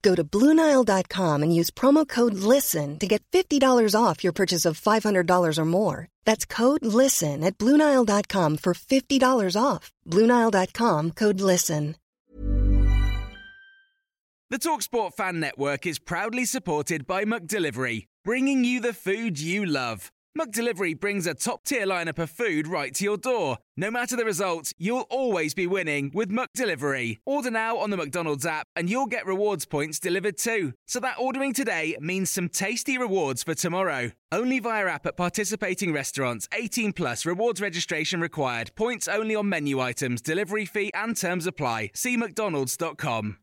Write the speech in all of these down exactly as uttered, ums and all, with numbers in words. Go to Blue Nile dot com and use promo code LISTEN to get fifty dollars off your purchase of five hundred dollars or more. That's code LISTEN at Blue Nile dot com for fifty dollars off. Blue Nile dot com, code LISTEN. The TalkSport Fan Network is proudly supported by McDelivery, bringing you the food you love. McDelivery brings a top-tier lineup of food right to your door. No matter the result, you'll always be winning with McDelivery. Order now on the McDonald's app and you'll get rewards points delivered too. So that ordering today means some tasty rewards for tomorrow. Only via app at participating restaurants. eighteen plus rewards registration required. Points only on menu items, delivery fee and terms apply. See mcdonalds dot com.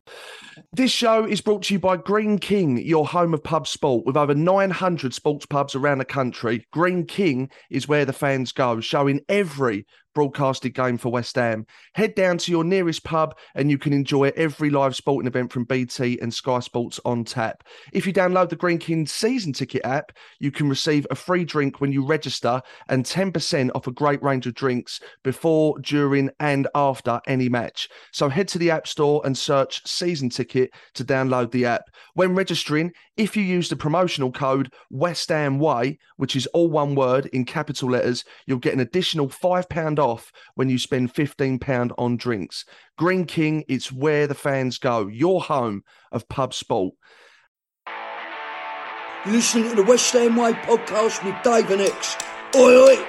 This show is brought to you by Greene King, your home of pub sport. With over nine hundred sports pubs around the country, Greene King is where the fans go, showing every broadcasted game for West Ham. Head down to your nearest pub and you can enjoy every live sporting event from B T and Sky Sports on tap. If you download the Greene King season ticket app, you can receive a free drink when you register and ten percent off a great range of drinks before, during and after any match. So head to the App Store and search season ticket to download the app. When registering, if you use the promotional code West Ham Way, which is all one word in capital letters, you'll get an additional five pounds off off when you spend fifteen pounds on drinks. Greene King, it's where the fans go, your home of pub sport. You're listening to the West Ham Way podcast with Dave and X. Oi, oi!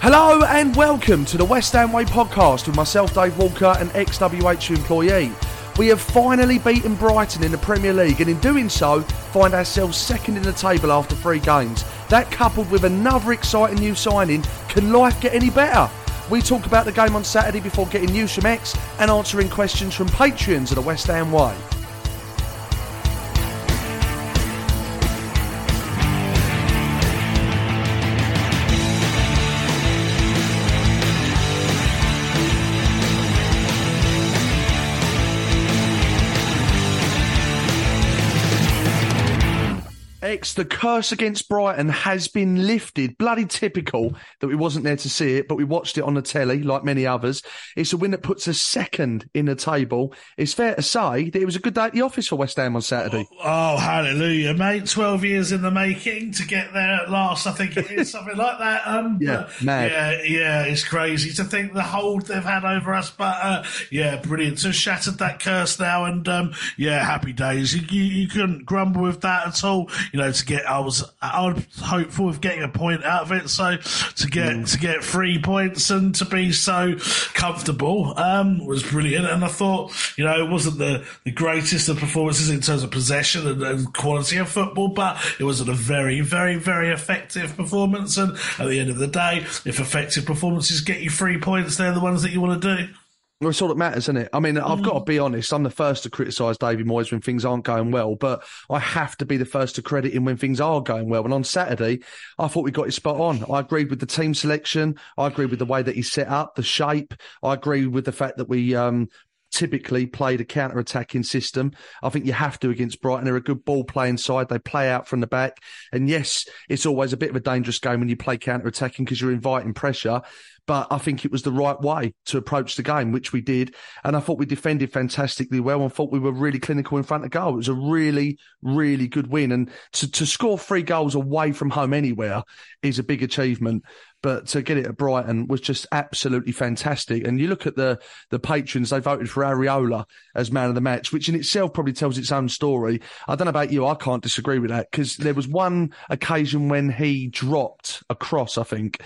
Hello and welcome to the West Ham Way podcast with myself, Dave Walker, an ex-W H U employee. We have finally beaten Brighton in the Premier League and in doing so, find ourselves second in the table after three games. That coupled with another exciting new signing, can life get any better? We talk about the game on Saturday before getting news from X and answering questions from Patreons at the West Ham Way. The curse against Brighton has been lifted. Bloody typical that we wasn't there to see it, but we watched it on the telly like many others. It's a win that puts us second in the table. It's fair to say that it was a good day at the office for West Ham on Saturday. Oh, oh hallelujah, mate. twelve years in the making to get there at last, I think it is, something like that. Um, yeah, mad. Yeah, yeah, it's crazy to think the hold they've had over us, but uh, yeah, brilliant. So shattered that curse now, and um, yeah, happy days. You, you, you couldn't grumble with that at all. You know, to get, I was, I was hopeful of getting a point out of it. So to get mm. to get three points and to be so comfortable um, was brilliant. And I thought, you know, it wasn't the, the greatest of performances in terms of possession and, and quality of football, but it was a very, very, very effective performance. And at the end of the day, if effective performances get you three points, they're the ones that you want to do. Well, it's all that matters, isn't it? I mean, I've got to be honest. I'm the first to criticise David Moyes when things aren't going well, but I have to be the first to credit him when things are going well. And on Saturday, I thought we got it spot on. I agreed with the team selection. I agreed with the way that he set up, the shape. I agreed with the fact that we... Um, typically played a counter-attacking system. I think you have to against Brighton. They're a good ball-playing side. They play out from the back. And yes, it's always a bit of a dangerous game when you play counter-attacking because you're inviting pressure. But I think it was the right way to approach the game, which we did. And I thought we defended fantastically well and thought we were really clinical in front of goal. It was a really, really good win. And to, to score three goals away from home anywhere is a big achievement. But to get it at Brighton was just absolutely fantastic. And you look at the the patrons, they voted for Areola as man of the match, which in itself probably tells its own story. I don't know about you, I can't disagree with that, because there was one occasion when he dropped a cross, I think.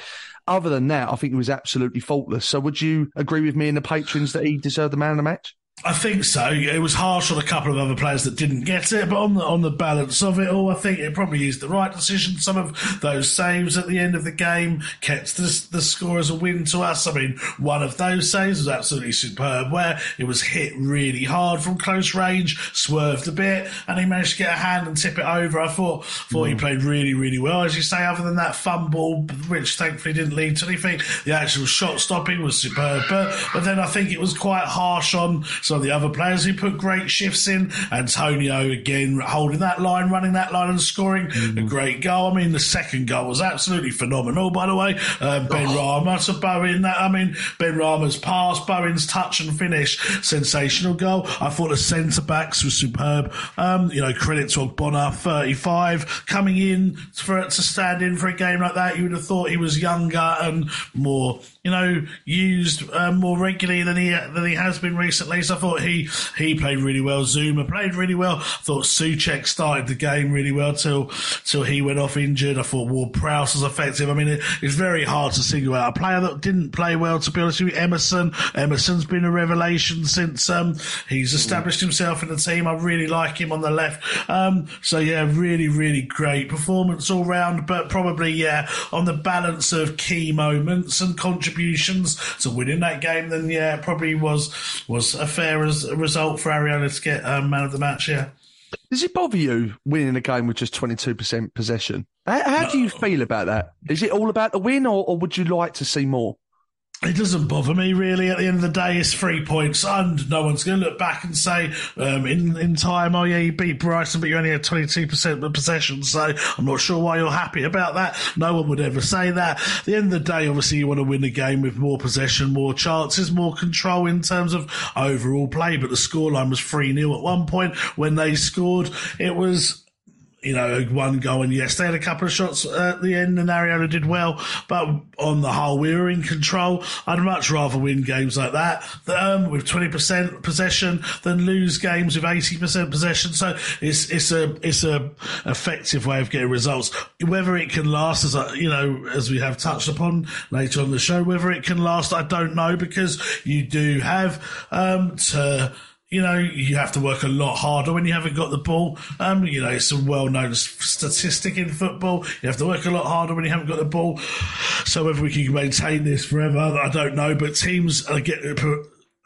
Other than that, I think he was absolutely faultless. So would you agree with me and the patrons that he deserved the man of the match? I think so. It was harsh on a couple of other players that didn't get it, but on the on the balance of it all, I think it probably is the right decision. Some of those saves at the end of the game kept the, the score as a win to us. I mean, one of those saves was absolutely superb, where it was hit really hard from close range, swerved a bit, and he managed to get a hand and tip it over. I thought, thought mm. he played really, really well. As you say, other than that fumble, which thankfully didn't lead to anything, the actual shot stopping was superb. But, but then I think it was quite harsh on some of the other players who put great shifts in. Antonio, again, holding that line, running that line and scoring mm. a great goal. I mean, the second goal was absolutely phenomenal, by the way. Uh, Benrahma to Bowen. That, I mean, Benrahma's pass, Bowen's touch and finish, sensational goal. I thought the centre-backs were superb. Um, you know, credit to Ogbonna, thirty-five, coming in for to stand in for a game like that. You would have thought he was younger and more, you know, used uh, more regularly than he than he has been recently. So I thought he he played really well. Zuma played really well. I thought Souček started the game really well till till he went off injured. I thought Ward-Prowse was effective. I mean, it, it's very hard to single out a player that didn't play well, to be honest with you. Emerson. Emerson's been a revelation since um, he's established himself in the team. I really like him on the left. Um, so, yeah, really, really great performance all round, but probably, yeah, on the balance of key moments and contributions to winning that game, then yeah, it probably was was a fair res- result for Areola to get um, man of the match. Yeah, does it bother you winning a game with just twenty-two percent possession? How, how no. do you feel about that? Is it all about the win, or, or would you like to see more? It doesn't bother me, really. At the end of the day, it's three points, and no one's going to look back and say um, in in time, oh yeah, you beat Brighton, but you only had twenty-two percent possession, so I'm not sure why you're happy about that. No one would ever say that. At the end of the day, obviously, you want to win the game with more possession, more chances, more control in terms of overall play, but the scoreline was three nil at one point. When they scored, it was... You know, one goal, and yes, they had a couple of shots at the end, and Areola did well. But on the whole, we were in control. I'd much rather win games like that um, with twenty percent possession than lose games with eighty percent possession. So it's it's a it's a effective way of getting results. Whether it can last, as I, you know, as we have touched upon later on the show, whether it can last, I don't know, because you do have um, to. You know, you have to work a lot harder when you haven't got the ball. Um, you know, it's a well-known statistic in football. You have to work a lot harder when you haven't got the ball. So whether we can maintain this forever, I don't know. But teams are getting...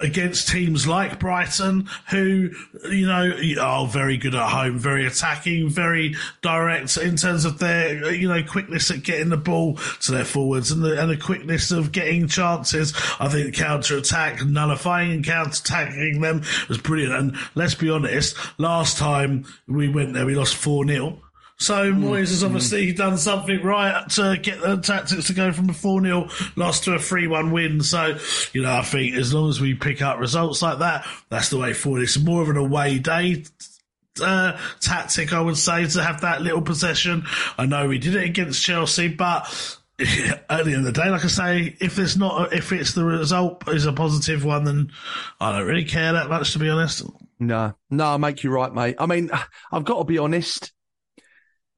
against teams like Brighton, who, you know, are very good at home, very attacking, very direct in terms of their, you know, quickness at getting the ball to their forwards and the, and the quickness of getting chances. I think counter-attack, nullifying and counter-attacking them was brilliant. And let's be honest, last time we went there, we lost four nil. So Moyes has obviously done something right to get the tactics to go from a four nil loss to a three one win. So, you know, I think as long as we pick up results like that, that's the way forward. It's more of an away day uh, tactic, I would say, to have that little possession. I know we did it against Chelsea, but... at the end of the day, like I say, if it's not, if it's the result is a positive one, then I don't really care that much, to be honest. No, no, I make you right, mate. I mean, I've got to be honest.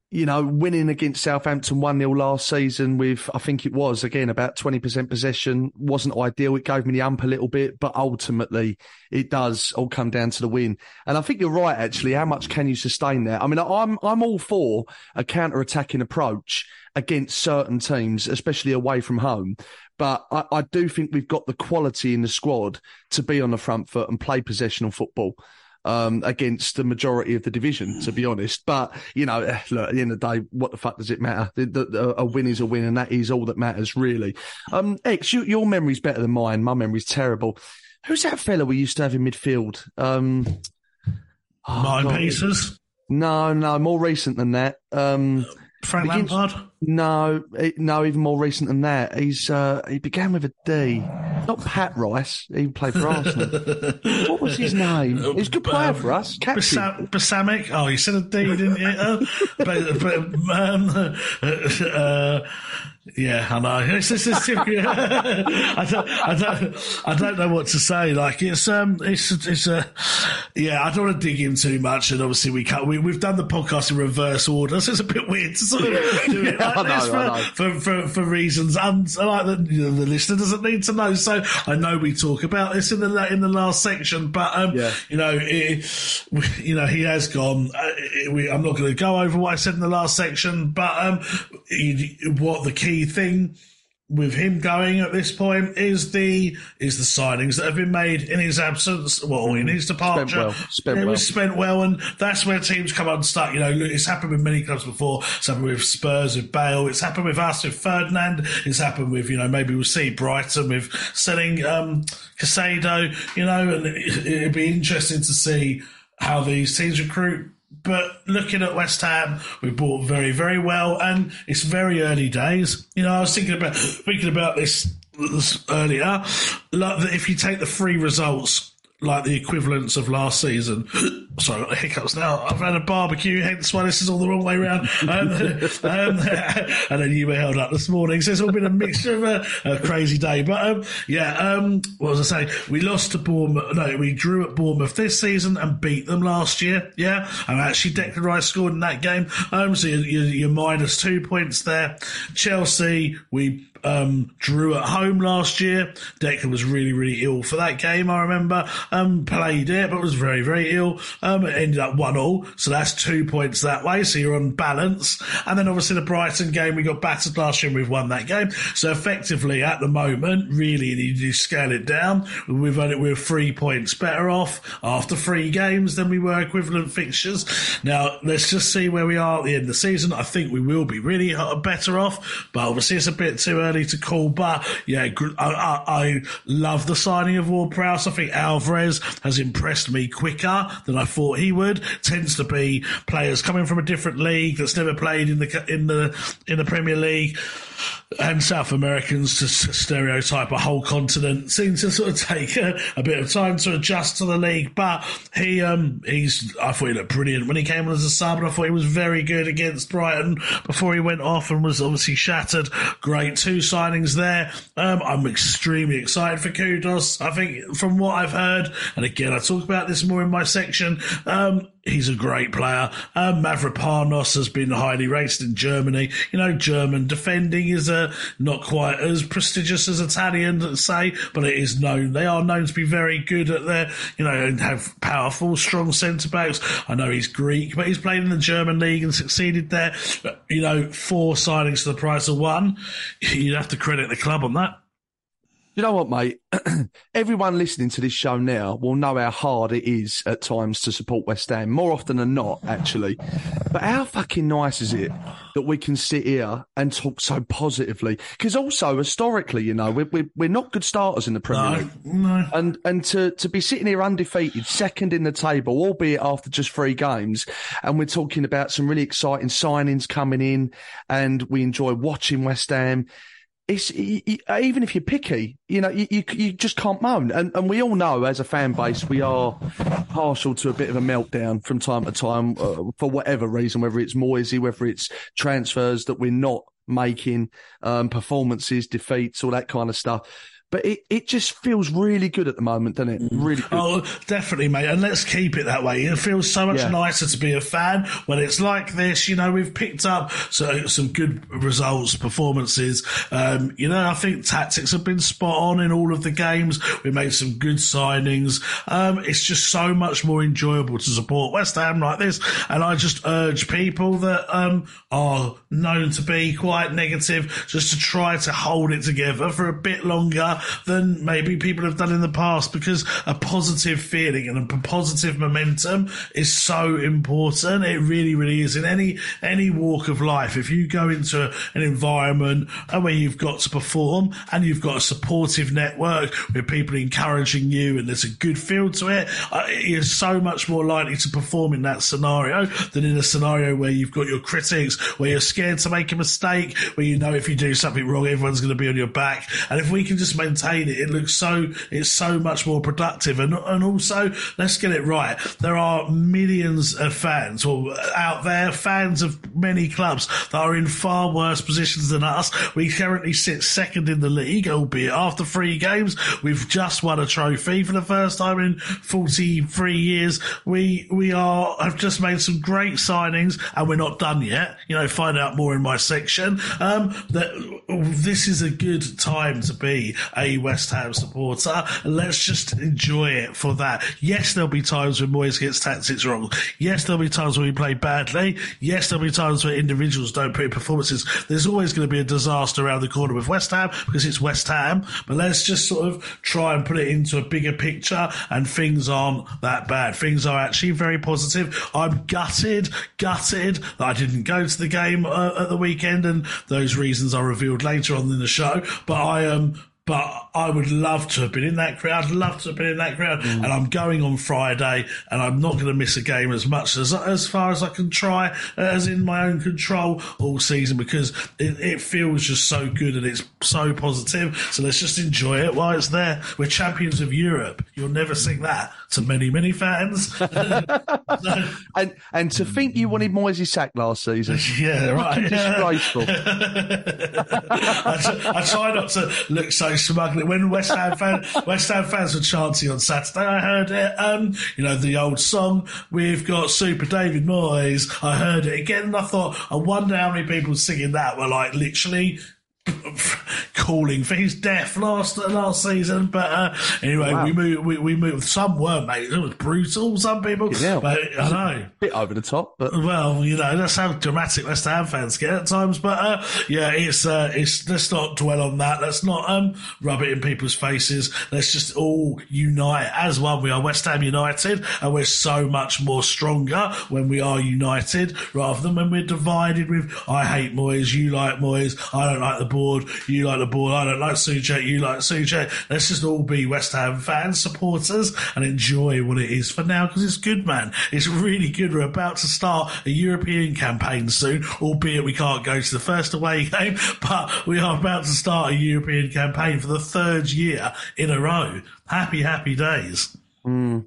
You know, winning against Southampton one nil last season with, I think it was, again, about twenty percent possession wasn't ideal. It gave me the ump a little bit, but ultimately it does all come down to the win. And I think you're right, actually. How much can you sustain there? I mean, I'm I'm all for a counter-attacking approach against certain teams, especially away from home. But I, I do think we've got the quality in the squad to be on the front foot and play possessional football. Um, against the majority of the division, to be honest. But, you know, look, at the end of the day, what the fuck does it matter? The, the, a win is a win, and that is all that matters, really. Um, X, you, your memory's better than mine. My memory's terrible. Who's that fella we used to have in midfield? Um, oh, Martin God. Pieces? No, no, more recent than that. Um, Frank begins, Lampard? No, no, even more recent than that. He's uh, he began with a D. Not Pat Rice. He played for Arsenal. What was his name? He was a good player um, for us. Captain. Basamic. Oh, you said a D, didn't you? Uh, but, but, um, uh, Yeah, I know. It's, it's, it's, I don't, I don't, I don't know what to say. Like it's, um, it's, it's a, uh, yeah. I don't want to dig in too much, and obviously we can't. We, we've done the podcast in reverse order, so it's a bit weird to sort of do it like know, this for, for, for, for reasons. And like the, you know, the listener doesn't need to know. So I know we talk about this in the in the last section, but um, yeah. you know, it, you know, he has gone. It, we, I'm not going to go over what I said in the last section, but um, it, what the key. thing with him going at this point is the is the signings that have been made in his absence, well, in his departure. Spent well. Spent it was well. spent well, and that's where teams come unstuck. You know, it's happened with many clubs before. It's happened with Spurs, with Bale. It's happened with us, with Ferdinand. It's happened with, you know, maybe we'll see Brighton with selling um, Casado, you know, and it, it'd be interesting to see how these teams recruit. But looking at West Ham, we bought very, very well, and it's very early days. You know, I was thinking about thinking about this, this earlier. Like, if you take the three results, like the equivalents of last season. Sorry, I've got the hiccups now. I've had a barbecue, hence why this is all the wrong way round. Um, um, and then you were held up this morning, so it's all been a mixture of a, a crazy day. But um, yeah, um, what was I saying? We lost to Bournemouth. No, we drew at Bournemouth this season and beat them last year. Yeah, and actually Declan Rice scored in that game. Um, so you're, you're minus two points there. Chelsea, we. Um, drew at home last year. Declan was really, really ill for that game, I remember. Um, played it, but was very, very ill. Um, it ended up one all, so that's two points that way, so you're on balance. And then obviously the Brighton game, we got battered last year and we've won that game. So effectively, at the moment, really, you scale it down, we've only, we're three points better off after three games than we were equivalent fixtures. Now, let's just see where we are at the end of the season. I think we will be really better off, but obviously it's a bit too early to call, but yeah, I, I, I love the signing of Ward-Prowse. I think Álvarez has impressed me quicker than I thought he would. Tends to be players coming from a different league that's never played in the in the in the Premier League, and South Americans to stereotype a whole continent seems to sort of take a, a bit of time to adjust to the league. But he um he's I thought he looked brilliant when he came on as a sub, and I thought he was very good against Brighton before he went off and was obviously shattered. Great too. Signings there. Um, I'm extremely excited for Kudus. I think from what I've heard, and again, I talk about this more in my section, um, he's a great player. Um, Mavropanos has been highly rated in Germany. You know, German defending is uh, not quite as prestigious as Italian, say, but it is known. They are known to be very good at their, you know, and have powerful, strong centre-backs. I know he's Greek, but he's played in the German league and succeeded there. You know, four signings for the price of one. You'd have to credit the club on that. You know what, mate? Everyone listening to this show now will know how hard it is at times to support West Ham, more often than not, actually. But how fucking nice is it that we can sit here and talk so positively? Because also, historically, you know, we're, we're, we're not good starters in the Premier no, League. No. And and to, to be sitting here undefeated, second in the table, albeit after just three games, and we're talking about some really exciting signings coming in, and we enjoy watching West Ham. It's even if you're picky, you know, you you, you just can't moan. And, and we all know as a fan base, we are partial to a bit of a meltdown from time to time uh, for whatever reason, whether it's Moisey, whether it's transfers that we're not making, um, performances, defeats, all that kind of stuff. But it, it just feels really good at the moment, doesn't it? Really good. Oh, definitely, mate. And let's keep it that way. It feels so much yeah. nicer to be a fan when it's like this. You know, we've picked up so, some good results, performances. Um, you know, I think tactics have been spot on in all of the games. We made some good signings. Um, it's just so much more enjoyable to support West Ham like this. And I just urge people that um, are known to be quite negative just to try to hold it together for a bit longer than maybe people have done in the past, because a positive feeling and a positive momentum is so important. It really, really is in any any walk of life. If you go into a, an environment where you've got to perform and you've got a supportive network with people encouraging you and there's a good feel to it, you're so much more likely to perform in that scenario than in a scenario where you've got your critics, where you're scared to make a mistake, where you know if you do something wrong, everyone's going to be on your back. And if we can just make contain it. It looks so, it's so much more productive. And, and also, let's get it right. There are millions of fans well, out there, fans of many clubs that are in far worse positions than us. We currently sit second in the league, albeit after three games. We've just won a trophy for the first time in forty-three years. We, we are, have just made some great signings and we're not done yet. You know, find out more in my section. Um, that this is a good time to be a West Ham supporter. Let's just enjoy it for that. Yes, there'll be times when Moyes gets tactics wrong. Yes, there'll be times when we play badly. Yes, there'll be times where individuals don't put in performances. There's always going to be a disaster around the corner with West Ham because it's West Ham. But let's just sort of try and put it into a bigger picture, and things aren't that bad. Things are actually very positive. I'm gutted, gutted that I didn't go to the game uh, at the weekend, and those reasons are revealed later on in the show. But I am... Um, But I would love to have been in that crowd. I'd love to have been in that crowd. Mm. And I'm going on Friday, and I'm not going to miss a game as much as as far as I can try, as in my own control all season, because it, it feels just so good and it's so positive. So let's just enjoy it while it's there. We're champions of Europe. You'll never sing that to many, many fans. so, and and to think you wanted Moyes' sack last season. Yeah, right. Disgraceful. I, t- I try not to look so smuggling. When West Ham, fan, West Ham fans were chanting on Saturday, I heard it. Um, you know, the old song, we've got Super David Moyes. I heard it again and I thought, I wonder how many people singing that were like literally calling for his death last last season. But uh, anyway, wow. we moved. We, we moved. Some were, mate. It was brutal. Some people, yeah, but I know, a bit over the top. But well, you know, that's how dramatic West Ham fans get at times. But uh, yeah, it's uh, it's. Let's not dwell on that. Let's not um rub it in people's faces. Let's just all unite as one. We are West Ham United, and we're so much more stronger when we are united rather than when we're divided. With I hate Moyes, you like Moyes, I don't like the board, you like the board, I don't like Souček, you like Souček. Let's just all be West Ham fans, supporters, and enjoy what it is for now, because it's good, man. It's really good. We're about to start a European campaign soon, albeit we can't go to the first away game, but we are about to start a European campaign for the third year in a row. Happy, happy days. Mm.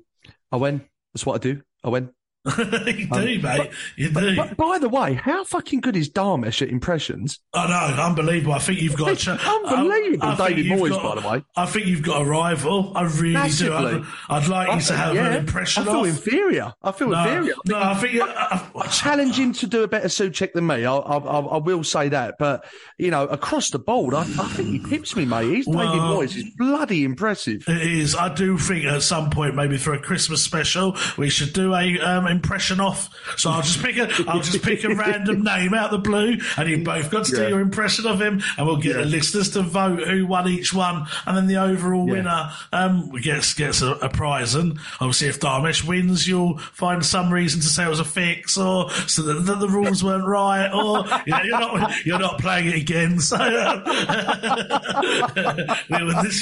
I win. That's what I do. I win. you do, um, mate. But, you do. But, but by the way, how fucking good is Darmish at impressions? I know, unbelievable. I think you've got it's a ch- unbelievable. I, I David Moyes, got, by the way. I think you've got a rival. I really Massively. do. I'd, I'd like I you think, to have yeah. an impression. I feel off. inferior. I feel no, inferior. I no, I think I, I, I challenge him to do a better Souček than me. I, I, I, I will say that. But you know, across the board, I, I think he pips me, mate. He's well, David Moyes is bloody impressive. It is. I do think at some point, maybe for a Christmas special, we should do a. Um, impression off. So I'll just pick a I'll just pick a random name out of the blue, and you've both got to yeah. do your impression of him, and we'll get yeah. the listeners to vote who won each one, and then the overall yeah. winner um, gets gets a, a prize. And obviously if Darmish wins, you'll find some reason to say it was a fix, or so that the, the rules weren't right, or you know, you're not you're not playing it again. So this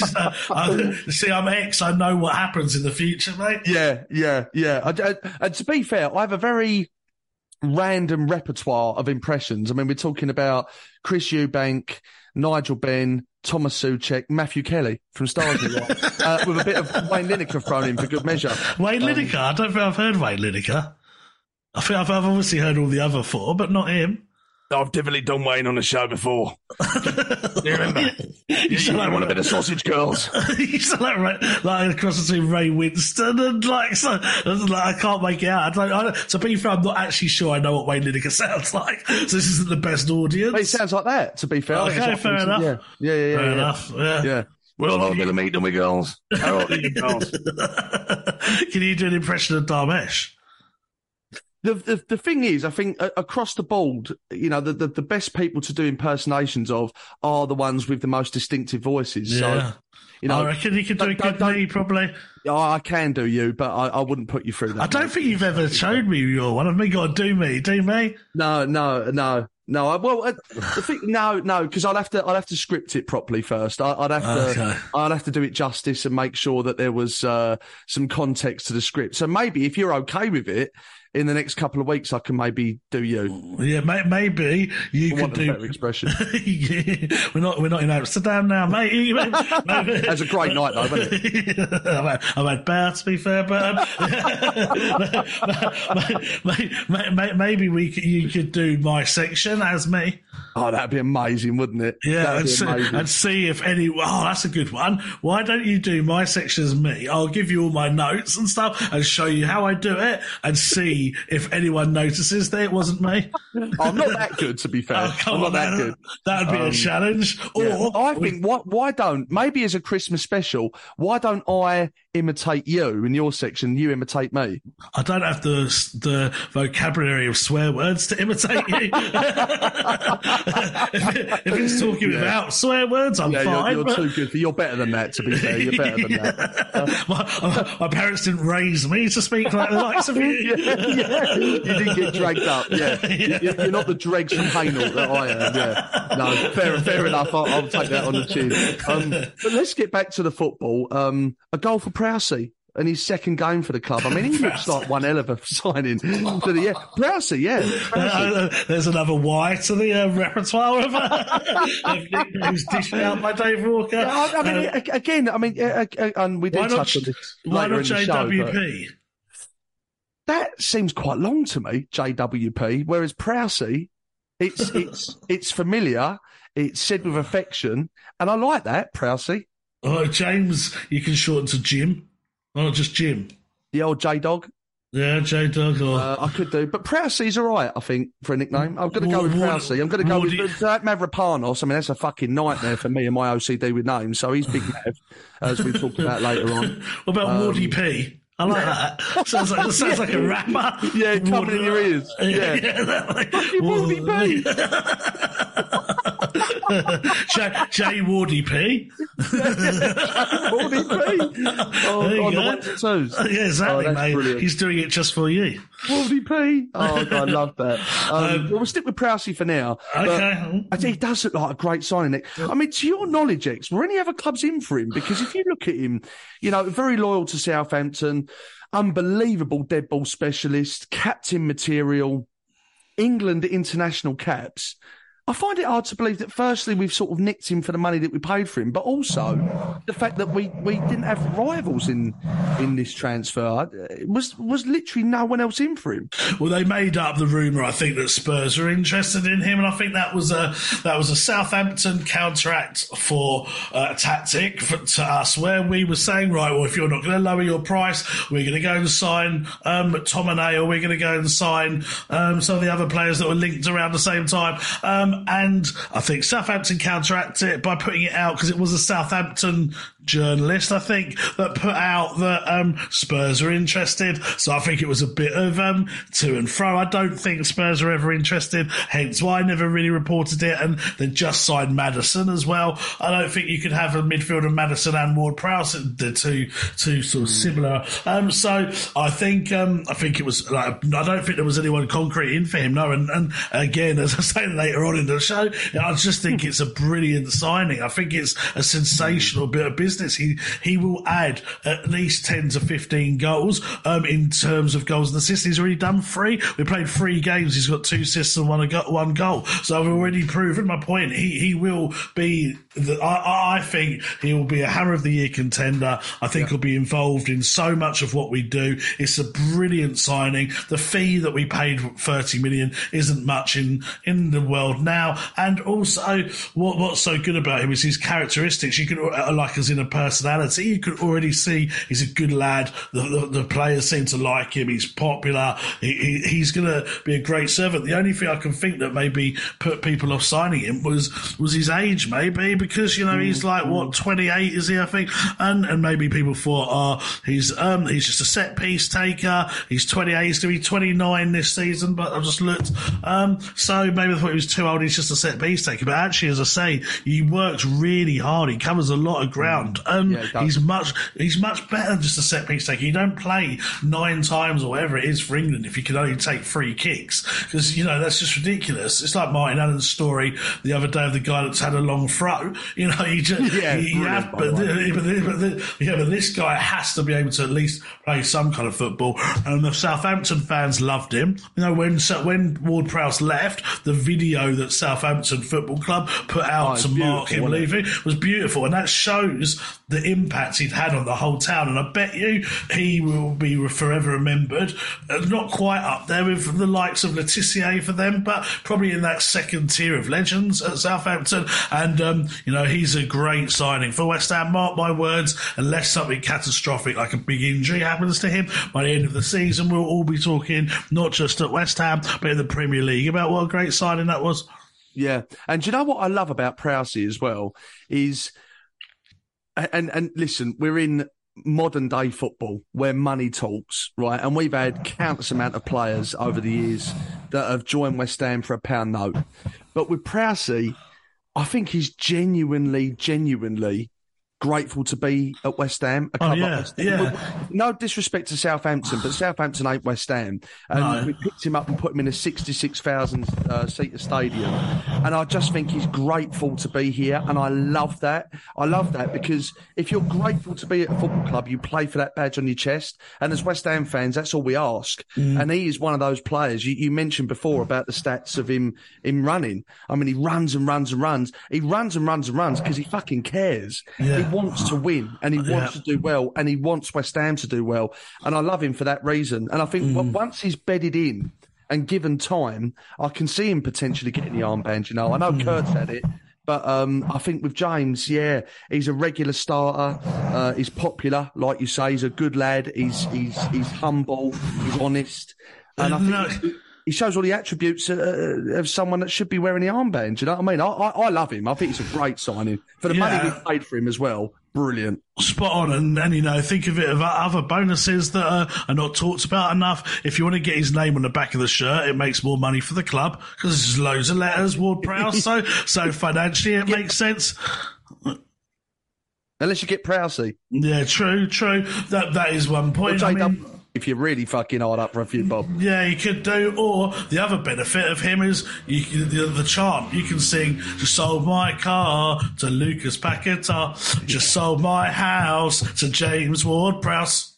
is a, I, see, I'm ex. I know what happens in the future, mate. Yeah, yeah, yeah. I, I, I, to be fair, I have a very random repertoire of impressions. I mean, we're talking about Chris Eubank, Nigel Benn, Thomas Souček, Matthew Kelly from Stars, uh, with a bit of Wayne Lineker thrown in for good measure. Wayne um, Lineker? I don't think I've heard Wayne Lineker. I think I've, I've obviously heard all the other four, but not him. I've definitely done Wayne on the show before. Do you remember? You, you still like, want a bit of sausage girls. You still like, like, like across between Ray Winston and like, so, like I can't make it out. I don't, I don't, to be fair, I'm not actually sure I know what Wayne Lineker sounds like, so this isn't the best audience. But he sounds like that, to be fair. Okay, like fair enough. Yeah, yeah, yeah. yeah fair yeah. enough, yeah. yeah. We're all going to meet them with girls. girls. Can you do an impression of Darmesh? The, the the thing is, I think uh, across the board, you know, the, the, the best people to do impersonations of are the ones with the most distinctive voices. Yeah. So, You know, I reckon you could do a good knee, probably. Oh, I can do you, but I, I wouldn't put you through that. I don't mate. think you've ever showed me your one. I've been going, do me, do me. No, no, no. No, I, well, I, the thing, no, no, because I'd have to, I'd have to script it properly first. I, I'd have to, okay. I'd have to do it justice and make sure that there was uh, some context to the script. So maybe if you're okay with it, in the next couple of weeks, I can maybe do you. Yeah, may, maybe you can do. A better expression. yeah. We're not, we're not in Amsterdam now, mate. That's a great night, though, wasn't it? I've had, I've had beer, to be fair, but um, maybe we could, you could do my section as me. Oh, that'd be amazing, wouldn't it? Yeah, and see, and see if any. Oh, that's a good one. Why don't you do my section as me? I'll give you all my notes and stuff and show you how I do it and see if anyone notices that it wasn't me. I'm not that good, to be fair. Oh, I'm not on, that man. good. That'd be um, a challenge. Yeah. Or I think, why, why don't, maybe as a Christmas special, why don't I imitate you in your section, you imitate me? I don't have the, the vocabulary of swear words to imitate you. if, it, if it's talking yeah. without swear words, I'm yeah, fine. You're, you're but... too good. For, you're better than that, to be fair. You're better than yeah. that. Uh, my, my parents didn't raise me to speak like the likes of you. yeah, yeah. You didn't get dragged up. Yeah, yeah. You, you're not the dregs from Hainault that I am. Yeah, no, fair, fair enough. I'll, I'll take that on the chin. Um, but let's get back to the football. Um, a goal for Prowse. And his second game for the club. I mean, he looks like one hell of a signing. To the, yeah, Prowse, yeah. Prowse. Uh, there's another Y to the uh, repertoire of nicknames dished out by Dave Walker. Yeah, I, I mean, um, again, I mean, uh, uh, and we did touch on this. Why not J W P? That seems quite long to me, J W P. Whereas Prowse, it's it's it's familiar. It's said with affection, and I like that, Prowse. Oh, James, you can shorten to Jim. Oh, just Jim. The old J-Dog. Yeah, J-Dog. Or... Uh, I could do. But Prowsey's all right, I think, for a nickname. I'm going to go with Prowsey. I'm going to go with you... Mavropanos. I mean, that's a fucking nightmare for me and my O C D with names. So he's Big Mav, as we talked about later on. What about um... Wardy P? I like yeah. that. Sounds like, sounds yeah. like a rapper. Yeah, coming Wardy... in your ears. Yeah. yeah that, like... Wardy P. J, J Wardy P. Wardy P. Oh, there you on go. The ones and twos. Yeah, exactly, oh, mate. Brilliant. He's doing it just for you. Wardy P. Oh, God, I love that. Um, um, well, we'll stick with Prowse for now. Okay. I think he does look like a great signing. I mean, to your knowledge, X, were any other clubs in for him? Because if you look at him, you know, very loyal to Southampton, unbelievable dead ball specialist, captain material, England international caps. I find it hard to believe that, firstly, we've sort of nicked him for the money that we paid for him, but also the fact that we, we didn't have rivals in in this transfer. It was, was literally no one else in for him. Well, they made up the rumour, I think, that Spurs are interested in him, and I think that was a that was a Southampton counteract for uh, a tactic for, to us, where we were saying, right, well, if you're not going to lower your price, we're going to go and sign um, McTominay, or we're going to go and sign um, some of the other players that were linked around the same time. Um, And I think Southampton counteracted it by putting it out, because it was a Southampton journalist, I think, that put out that um, Spurs are interested. So I think it was a bit of um, to and fro. I don't think Spurs are ever interested, hence why I never really reported it. And they just signed Maddison as well. I don't think you could have a midfielder Maddison and Ward-Prowse, the two two sort of similar. Um, so I think um, I think it was like, I don't think there was anyone concrete in for him. No, and, and again, as I say later on in the show, I just think it's a brilliant signing. I think it's a sensational bit of business. He he will add at least ten to fifteen goals um, in terms of goals and assists. He's already done three. We played three games. He's got two assists and one, one goal. So I've already proven my point. He he will be, the, I, I think he will be a Hammer of the Year contender. I think yeah. he'll be involved in so much of what we do. It's a brilliant signing. The fee that we paid, thirty million, isn't much in, in the world now. And also, what what's so good about him is his characteristics. You can, like, as in a personality, you could already see he's a good lad. The, the, the players seem to like him. He's popular. He, he, he's going to be a great servant. The only thing I can think that maybe put people off signing him was was his age, maybe, because you know he's like what twenty-eight is he? I think, and and maybe people thought, oh, he's um he's just a set piece taker. He's twenty-eight. He's going to be twenty-nine this season. But I've just looked. Um, so maybe I thought he was too old. He's just a set piece taker. But actually, as I say, he works really hard. He covers a lot of ground. around, and yeah, he's much he's much better than just a set piece taker. You don't play nine times or whatever it is for England if you can only take three kicks, because you know that's just ridiculous. It's like Martin Allen's story the other day of the guy that's had a long throw. You know, you just yeah, you, you have, but, the, but, the, but, the, yeah, but this guy has to be able to at least play some kind of football. And the Southampton fans loved him. You know, when when Ward-Prowse left, the video that Southampton Football Club put out oh, to mark him leaving was beautiful, and that shows the impact he'd had on the whole town. And I bet you he will be forever remembered. Not quite up there with the likes of Letitia for them, but probably in that second tier of legends at Southampton. And um, you know, he's a great signing for West Ham. Mark my words, unless something catastrophic like a big injury happens to him by the end of the season, we'll all be talking not just at West Ham but in the Premier League about what a great signing that was. Yeah, and do you know what I love about Prowse as well is, and and listen, we're in modern day football where money talks, right? And we've had countless amount of players over the years that have joined West Ham for a pound note, but with Prowse, I think he's genuinely, genuinely grateful to be at West Ham. A club oh, yeah, like West Ham. Yeah. No disrespect to Southampton, but Southampton ain't West Ham. And no. We picked him up and put him in a sixty-six thousand uh, seater stadium. And I just think he's grateful to be here. And I love that. I love that because if you're grateful to be at a football club, you play for that badge on your chest. And as West Ham fans, that's all we ask. Mm. And he is one of those players. You, you mentioned before about the stats of him, him running. I mean, he runs and runs and runs. He runs and runs and runs because he fucking cares. Yeah. He wants to win and he wants yeah. to do well and he wants West Ham to do well. And I love him for that reason. And I think mm. once he's bedded in and given time, I can see him potentially getting the armband, you know. I know mm. Kurt's had it, but um, I think with James, yeah, he's a regular starter. Uh, he's popular, like you say. He's a good lad. He's he's he's humble. He's honest. And I think... No. He shows all the attributes uh, of someone that should be wearing the armband. Do you know what I mean? I, I, I love him. I think it's a great signing. For the yeah. money we paid for him as well, brilliant. Spot on. And, and, you know, think of it of other bonuses that are, are not talked about enough. If you want to get his name on the back of the shirt, it makes more money for the club because there's loads of letters, Ward-Prowse. so, so financially, it yeah. makes sense. Unless you get Prowsey. Yeah, true, true. That That is one point. I mean, if you're really fucking hard up for a few bob. Yeah, you could do. Or the other benefit of him is you, the, the chant. You can sing, just sold my car to Lucas Paqueta. Just sold my house to James Ward-Prowse.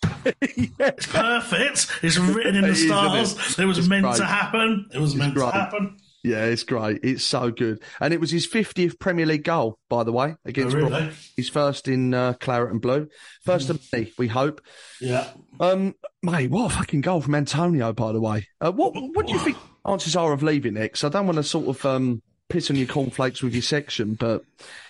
yeah. It's perfect. It's written in the it stars. Is, it? it was it's meant great. to happen. It was it's meant great. to happen. Yeah, it's great. It's so good. And it was his fiftieth Premier League goal, by the way, against oh, really? Brighton. His first in uh, Claret and Blue. First of many, we hope. Yeah. Um, mate, what a fucking goal from Antonio, by the way. Uh, what What do you think answers are of leaving next? I don't want to sort of um, piss on your cornflakes with your section, but,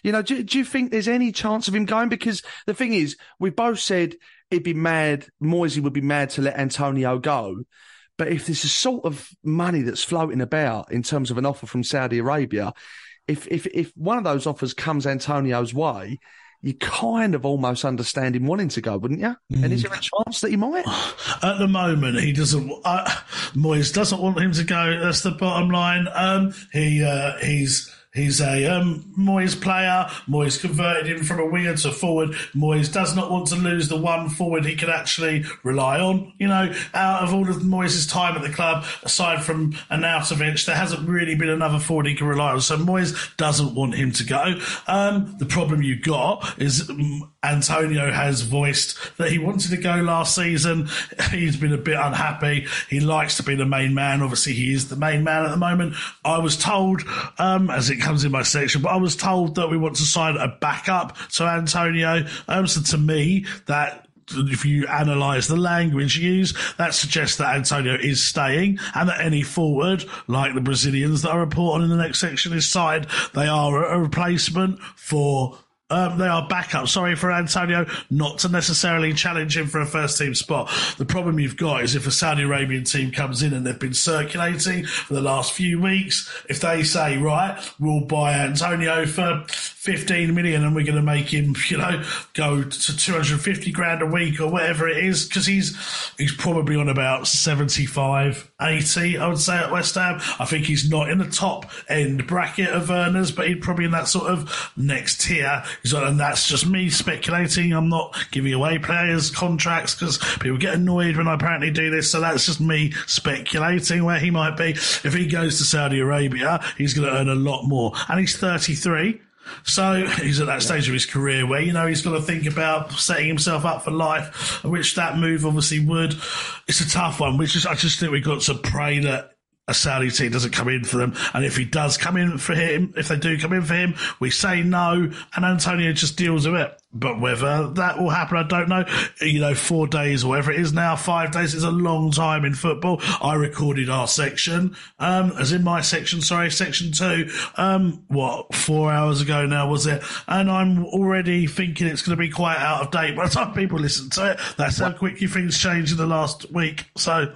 you know, do, do you think there's any chance of him going? Because the thing is, we both said it'd be mad, Moisey would be mad to let Antonio go. But if there's a sort of money that's floating about in terms of an offer from Saudi Arabia, if if if one of those offers comes Antonio's way, you kind of almost understand him wanting to go, wouldn't you? Mm. And is there a chance that he might? At the moment, he doesn't. Uh, Moyes doesn't want him to go. That's the bottom line. Um, he uh, he's. He's a um, Moyes player. Moyes converted him from a winger to forward. Moyes does not want to lose the one forward he can actually rely on. You know, out of all of Moyes' time at the club, aside from Arnautovic, there hasn't really been another forward he can rely on. So Moyes doesn't want him to go. Um, the problem you got is um, Antonio has voiced that he wanted to go last season. He's been a bit unhappy. He likes to be the main man. Obviously, he is the main man at the moment. I was told, um, as it comes in my section, but I was told that we want to sign a backup to Antonio. Um, so to me, that if you analyse the language used, that suggests that Antonio is staying and that any forward, like the Brazilians that I report on in the next section is signed, they are a replacement for... Um, they are backup, sorry, for Antonio, not to necessarily challenge him for a first-team spot. The problem you've got is if a Saudi Arabian team comes in and they've been circulating for the last few weeks, if they say, right, we'll buy Antonio for fifteen million and we're going to make him, you know, go to two hundred fifty grand a week or whatever it is, because he's he's probably on about seventy-five, eighty, I would say, at West Ham. I think he's not in the top end bracket of earners, but he's probably in that sort of next tier. He's like, and that's just me speculating. I'm not giving away players' contracts because people get annoyed when I apparently do this, so that's just me speculating where he might be. If he goes to Saudi Arabia, he's going to earn a lot more. And he's thirty-three. So he's at that stage of his career where, you know, he's got to think about setting himself up for life, which that move obviously would. It's a tough one. Which is, I just think we've got to pray that a Saudi team doesn't come in for them. And if he does come in for him, if they do come in for him, we say no, and Antonio just deals with it. But whether that will happen, I don't know. You know, four days or whatever it is now, five days is a long time in football. I recorded our section, um, as in my section, sorry, section two, um, what, four hours ago now, was it? And I'm already thinking it's going to be quite out of date by the time people listen to it. That's how quickly things change in the last week. So...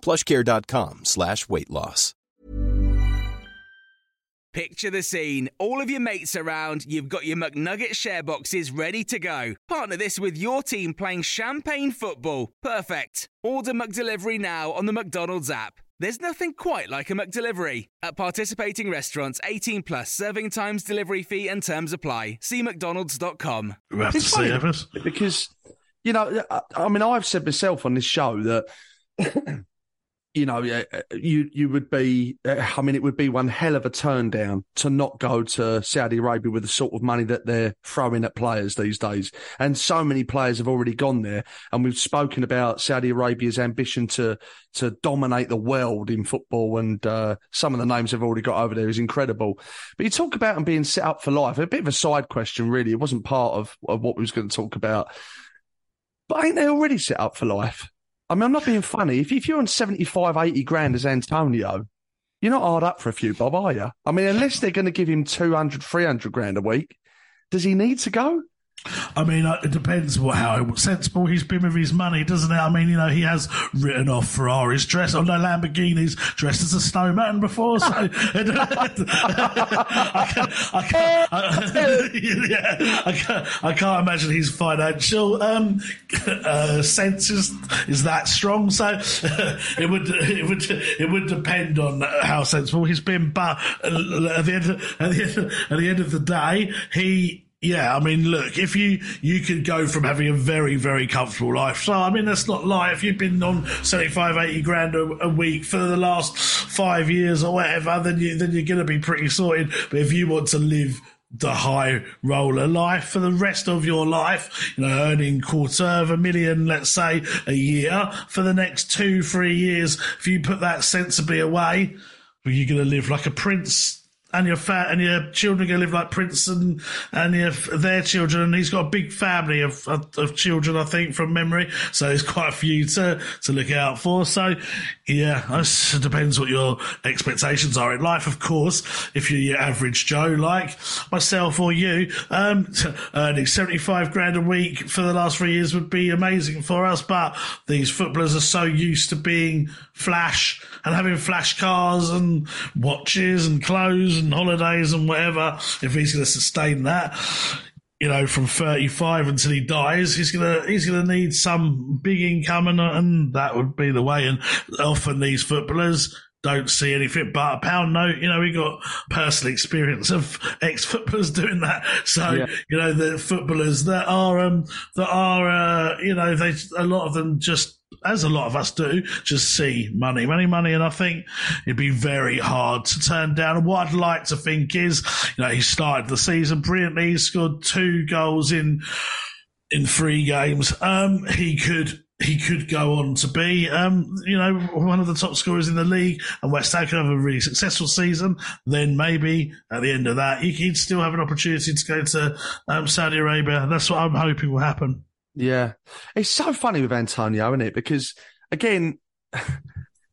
plushcare.com slash weight loss. Picture the scene. All of your mates around, you've got your McNugget share boxes ready to go. Partner this with your team playing champagne football. Perfect. Order McDelivery now on the McDonald's app. There's nothing quite like a McDelivery. At participating restaurants, eighteen plus, serving times, delivery fee and terms apply. See mcdonalds dot com. We have to see this. Because, you know, I mean, I've said myself on this show that... You know, you you would be, I mean, it would be one hell of a turn down to not go to Saudi Arabia with the sort of money that they're throwing at players these days. And so many players have already gone there. And we've spoken about Saudi Arabia's ambition to to dominate the world in football. And uh, some of the names they've already got over there is incredible. But you talk about them being set up for life. A bit of a side question, really. It wasn't part of, of what we was going to talk about. But ain't they already set up for life? I mean, I'm not being funny. If, if you're on seventy-five, eighty grand as Antonio, you're not hard up for a few bob, are you? I mean, unless they're going to give him two hundred, three hundred grand a week, does he need to go? I mean, it depends what, how sensible he's been with his money, doesn't it? I mean, you know, he has written off Ferraris dressed, oh no, Lamborghinis dressed as a snowman before, so... I, can't, I, can't, I, yeah, I, can't, I can't imagine his financial um, uh, sense is, is that strong, so it would it would, it would depend on how sensible he's been, but at the end of, at the end of, at the end of the day, he... Yeah, I mean, look, if you, you could go from having a very, very comfortable lifestyle. I mean, that's not life. You've been on seventy-five, eighty grand a, a week for the last five years or whatever, then, you, then you're going to be pretty sorted. But if you want to live the high roller life for the rest of your life, you know, earning quarter of a million, let's say, a year for the next two, three years, if you put that sensibly away, well, you're going to live like a prince. And your fat, and your children are going to live like Prince and, and your, their children. And he's got a big family of, of, of children, I think, from memory. So there's quite a few to, to look out for. So, yeah, it depends what your expectations are in life. Of course, if you're your average Joe, like myself or you, um, earning seventy-five grand a week for the last three years would be amazing for us. But these footballers are so used to being flash and having flash cars and watches and clothes and holidays and whatever. If he's going to sustain that, you know, from thirty-five until he dies, he's going to he's going to need some big income, and, and that would be the way. And often these footballers don't see anything but a pound note. You know, we got personal experience of ex-footballers doing that. So, yeah. You know, the footballers that are, um, that are, uh, you know, they a lot of them just, as a lot of us do, just see money, money, money. And I think it'd be very hard to turn down. And what I'd like to think is, you know, he started the season brilliantly. He scored two goals in, in three games. Um, he could, he could go on to be, um, you know, one of the top scorers in the league, and West Ham could have a really successful season, then maybe at the end of that, he'd still have an opportunity to go to um, Saudi Arabia. That's what I'm hoping will happen. Yeah. It's so funny with Antonio, isn't it? Because, again,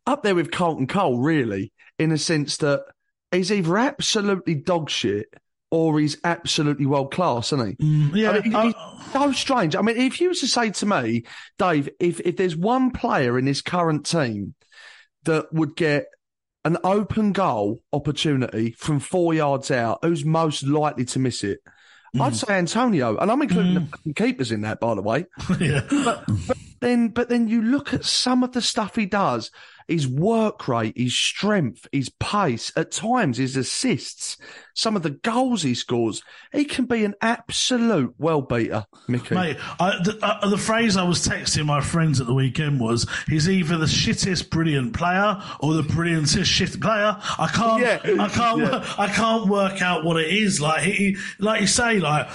up there with Carlton Cole, really, in a sense that he's either absolutely dog shit or he's absolutely world-class, isn't he? Mm, yeah. I mean, he's I, so strange. I mean, if you were to say to me, Dave, if, if there's one player in this current team that would get an open goal opportunity from four yards out, who's most likely to miss it? Mm. I'd say Antonio, and I'm including mm. the keepers in that, by the way. Yeah. But, but then but then you look at some of the stuff he does, his work rate, his strength, his pace, at times his assists, some of the goals he scores. He can be an absolute well-beater, Mickey. Mate, I, the, uh, the phrase I was texting my friends at the weekend was, he's either the shittest brilliant player or the brilliantest shit player. I can't, yeah. I can't, yeah. I can't work out what it is. Like, he, like you say, like,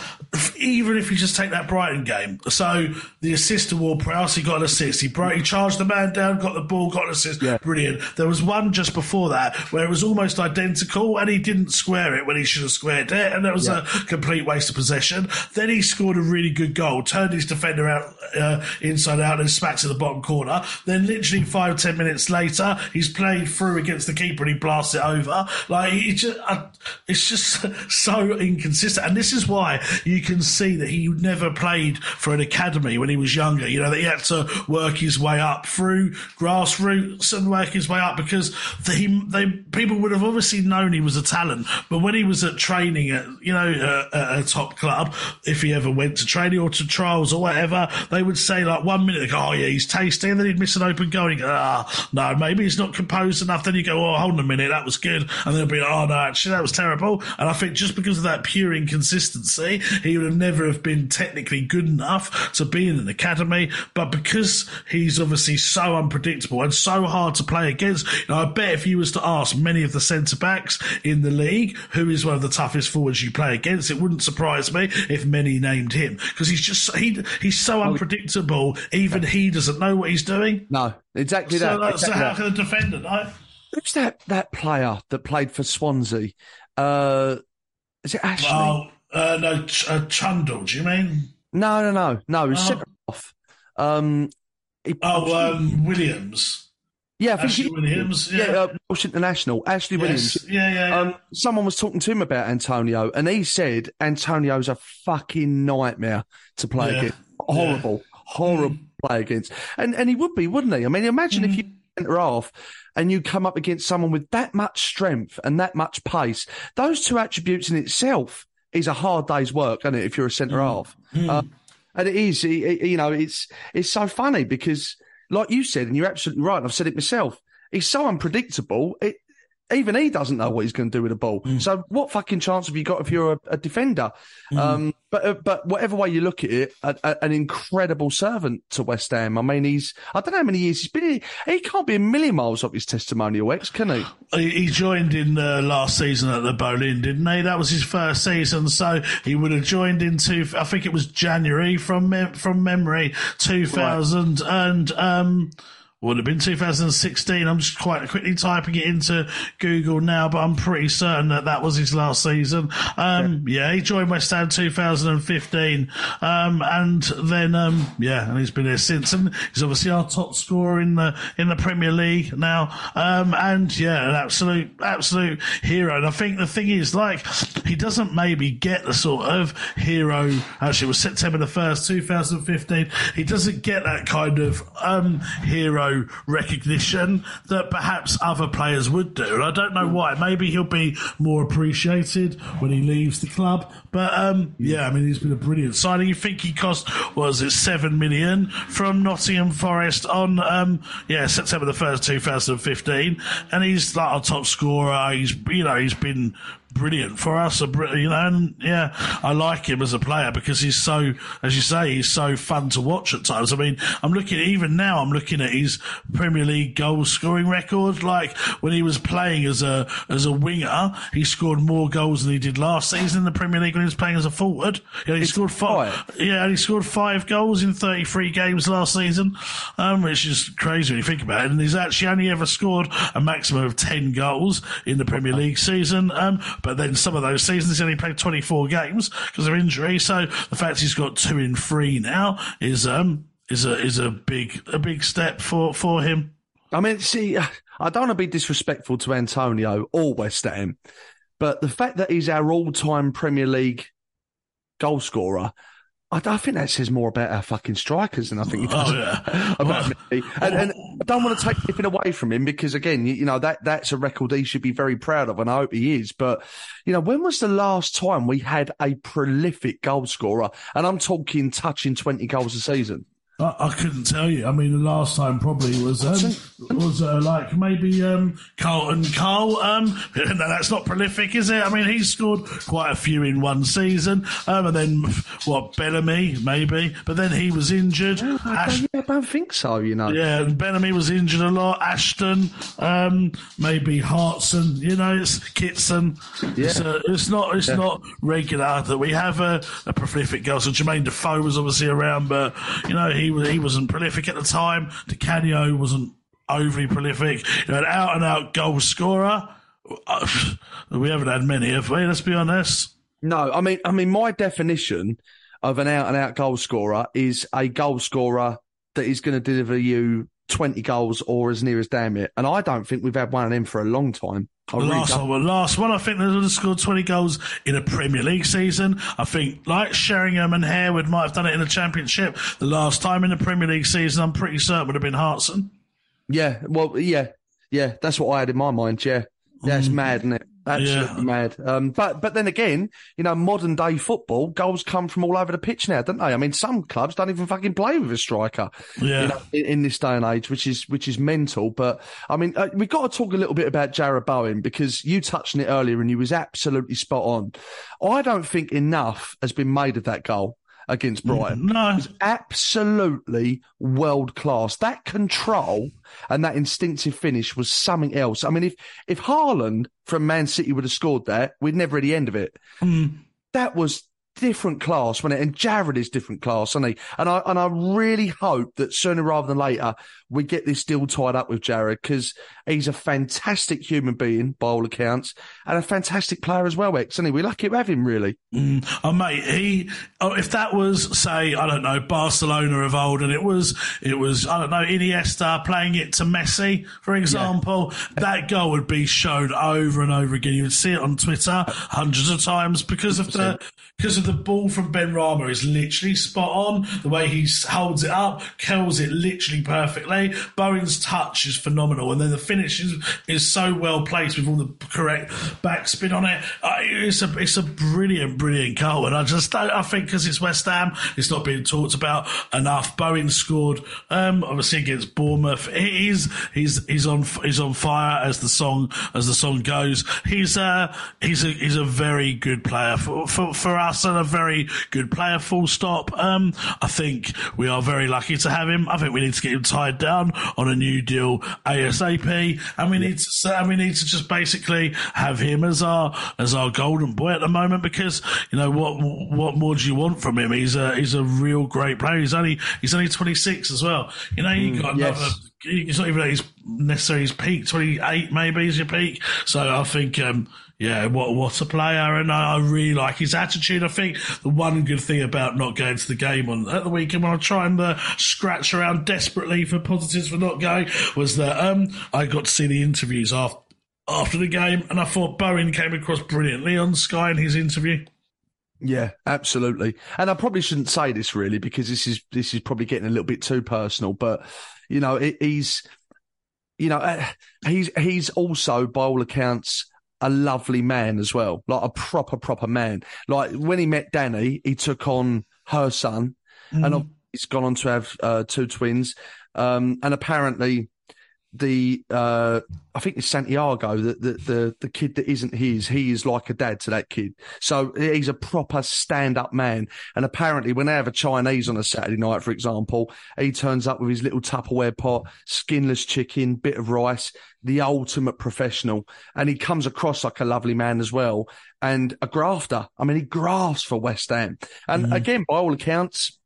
even if you just take that Brighton game, so the assist to Ward-Prowse, he got an assist. He broke, he charged the man down, got the ball, got an assist. Yeah. Brilliant. There was one just before that where it was almost identical and he didn't square it when he should have squared it, and that was yeah. a complete waste of possession. Then he scored a really good goal, turned his defender out uh, inside out and smacks in the bottom corner. Then literally five, ten minutes later, he's played through against the keeper and he blasts it over. Like, he just, uh, it's just so inconsistent. And this is why you can see that he never played for an academy when he was younger. You know, that he had to work his way up through grassroots and work his way up, because they, they, people would have obviously known he was a talent, but when he was at training at, you know, uh, at a top club, if he ever went to training or to trials or whatever, they would say, like, one minute, they go, oh yeah, he's tasty, and then he'd miss an open goal and he'd go, ah, no, maybe he's not composed enough. Then you go, oh, hold on a minute, that was good, and they'll be like, oh no, actually that was terrible. And I think just because of that pure inconsistency, he would have never have been technically good enough to be in an academy, but because he's obviously so unpredictable and so hard to play against. You know, I bet if you was to ask many of the centre backs in the league who is one of the toughest forwards you play against, it wouldn't surprise me if many named him, because he's just he he's so unpredictable. Even he doesn't know what he's doing. No, exactly that. So, that, exactly so how that. Can a defender know? Who's that that player that played for Swansea? Uh, is it Ashton? Oh, uh, no, Ch- uh, Trundle. Do you mean? No, no, no, no. He's oh. off. Um, he- oh, um, Williams. Yeah, Ashley Williams. Yeah, yeah uh, Welsh international. Ashley yes. Williams. Yeah, yeah, yeah. Um, someone was talking to him about Antonio, and he said Antonio's a fucking nightmare to play yeah. against. Horrible, yeah. horrible mm. play against. And and he would be, wouldn't he? I mean, imagine mm. if you enter off and you come up against someone with that much strength and that much pace. Those two attributes in itself is a hard day's work, isn't it, if you're a centre mm. half? Mm. Uh, and it is, it, it, you know, it's it's so funny because, like you said, and you're absolutely right, and I've said it myself, he's so unpredictable, it, even he doesn't know what he's going to do with the ball. Mm. So what fucking chance have you got if you're a, a defender? Mm. Um, but but whatever way you look at it, a, a, an incredible servant to West Ham. I mean, he's, I don't know how many years he's been, he can't be a million miles off his testimonial ex, can he? He joined in uh, last season at the Bowen, didn't he? That was his first season, so he would have joined into, I think it was January from, me- from memory, two thousand right. and... Um, would have been two thousand sixteen. I'm just quite quickly typing it into Google now, but I'm pretty certain that that was his last season. Um, yeah. yeah, he joined West Ham two thousand fifteen. Um, and then, um, yeah, and he's been there since. And he's obviously our top scorer in the, in the Premier League now. Um, and yeah, an absolute, absolute hero. And I think the thing is, like, he doesn't maybe get the sort of hero. Actually, it was September the first, twenty fifteen. He doesn't get that kind of, um, hero recognition that perhaps other players would do, and I don't know why. Maybe he'll be more appreciated when he leaves the club, but um, yeah, I mean, he's been a brilliant signing. You think he cost, what was it, seven million from Nottingham Forest on um, yeah, September the first, twenty fifteen, and he's like our top scorer. He's, you know, he's been brilliant for us, you know. And yeah, I like him as a player because he's so, as you say, he's so fun to watch at times. I mean, I'm looking even now. I'm looking at his Premier League goal scoring record. Like when he was playing as a as a winger, he scored more goals than he did last season in the Premier League when he was playing as a forward. You know, he it's scored five. five. Yeah, and he scored five goals in thirty-three games last season, um, which is crazy when you think about it. And he's actually only ever scored a maximum of ten goals in the Premier League season. Um, but then some of those seasons he only played twenty-four games because of injury. So the fact he's got two in three now is um is a is a big a big step for, for him. I mean, see, I don't want to be disrespectful to Antonio or West Ham, but the fact that he's our all-time Premier League goal scorer, I, I think that says more about our fucking strikers than I think he does oh, yeah. about me. And, and I don't want to take anything away from him because, again, you, you know, that that's a record he should be very proud of, and I hope he is. But, you know, when was the last time we had a prolific goal scorer? And I'm talking touching twenty goals a season. I, I couldn't tell you. I mean, the last time probably was um, was uh, like maybe um, Carlton Cole. Um, no, that's not prolific, is it? I mean, he's scored quite a few in one season. Um, and then what? Bellamy, maybe. But then he was injured. Yeah, I, Ash- don't, yeah, I don't think so. You know. Yeah, Bellamy was injured a lot. Ashton, um, maybe Hartson. You know, it's Kitson. Yeah. It's, uh, it's not. It's yeah. not regular that we have a, a prolific goal. So Jermaine Defoe was obviously around, but you know he. He wasn't prolific at the time. DiCanio wasn't overly prolific. You know, an out-and-out goal scorer, we haven't had many, have we? Let's be honest. No, I mean, I mean, my definition of an out-and-out goal scorer is a goal scorer that is going to deliver you twenty goals or as near as damn it. And I don't think we've had one of them for a long time. The last, really one, last one, I think they would have scored twenty goals in a Premier League season. I think, like Sheringham and Harewood might have done it in the Championship. The last time in the Premier League season, I'm pretty certain, would have been Hartson. Yeah, well, yeah, yeah, that's what I had in my mind, yeah. Yeah, it's mm. mad, isn't it? Absolutely yeah. mad. Um, but but then again, you know, modern day football, goals come from all over the pitch now, don't they? I mean, some clubs don't even fucking play with a striker, yeah. you know, in, in this day and age, which is which is mental. But I mean, uh, we've got to talk a little bit about Jarrod Bowen because you touched on it earlier and you was absolutely spot on. I don't think enough has been made of that goal against Brighton. No. It was absolutely world class. That control and that instinctive finish was something else. I mean, if if Haaland from Man City would have scored that, we'd never had the end of it. Mm. That was different class, wasn't it? And Jarrod is different class, isn't he? And I and I really hope that sooner rather than later we get this deal tied up with Jarrod because he's a fantastic human being by all accounts and a fantastic player as well, X, isn't he? We're lucky to have him, really. Mm. Oh, mate, he oh, if that was, say, I don't know, Barcelona of old, and it was it was I don't know, Iniesta playing it to Messi, for example, yeah. that goal would be shown over and over again. You would see it on Twitter hundreds of times because of the because of the ball from Benrahma is literally spot on. The way he holds it up, curls it literally perfectly. Bowen's touch is phenomenal, and then the finish is, is so well placed with all the correct backspin on it. Uh, it's a it's a brilliant, brilliant goal, and I just don't, I think because it's West Ham, it's not being talked about enough. Bowen scored um, obviously against Bournemouth. He is he's he's on he's on fire as the song as the song goes. He's uh he's a he's a very good player for for, for us. A very good player, full stop. Um, I think we are very lucky to have him. I think we need to get him tied down on a new deal ASAP, and we need to, and we need to just basically have him as our as our golden boy at the moment because you know what what more do you want from him? He's a he's a real great player. He's only he's only twenty-six as well. You know, you got mm, another. Yes. It's not even like he's necessarily his peak. twenty-eight maybe is your peak. So I think. Um, Yeah, what what a player, and I, I really like his attitude. I think the one good thing about not going to the game on at the weekend when I try and uh, scratch around desperately for positives for not going was that um, I got to see the interviews after, after the game, and I thought Bowen came across brilliantly on Sky in his interview. Yeah, absolutely. And I probably shouldn't say this really because this is this is probably getting a little bit too personal, but you know it, he's you know uh, he's he's also by all accounts. A lovely man as well, like a proper, proper man. Like when he met Danny, he took on her son, mm-hmm. and he's gone on to have uh, two twins. Um, and apparently, the uh, I think it's Santiago, the, the the the kid that isn't his. He is like a dad to that kid. So he's a proper stand-up man. And apparently, when they have a Chinese on a Saturday night, for example, he turns up with his little Tupperware pot, skinless chicken, bit of rice, the ultimate professional. And he comes across like a lovely man as well, and a grafter. I mean, he grafts for West Ham. And mm-hmm. again, by all accounts,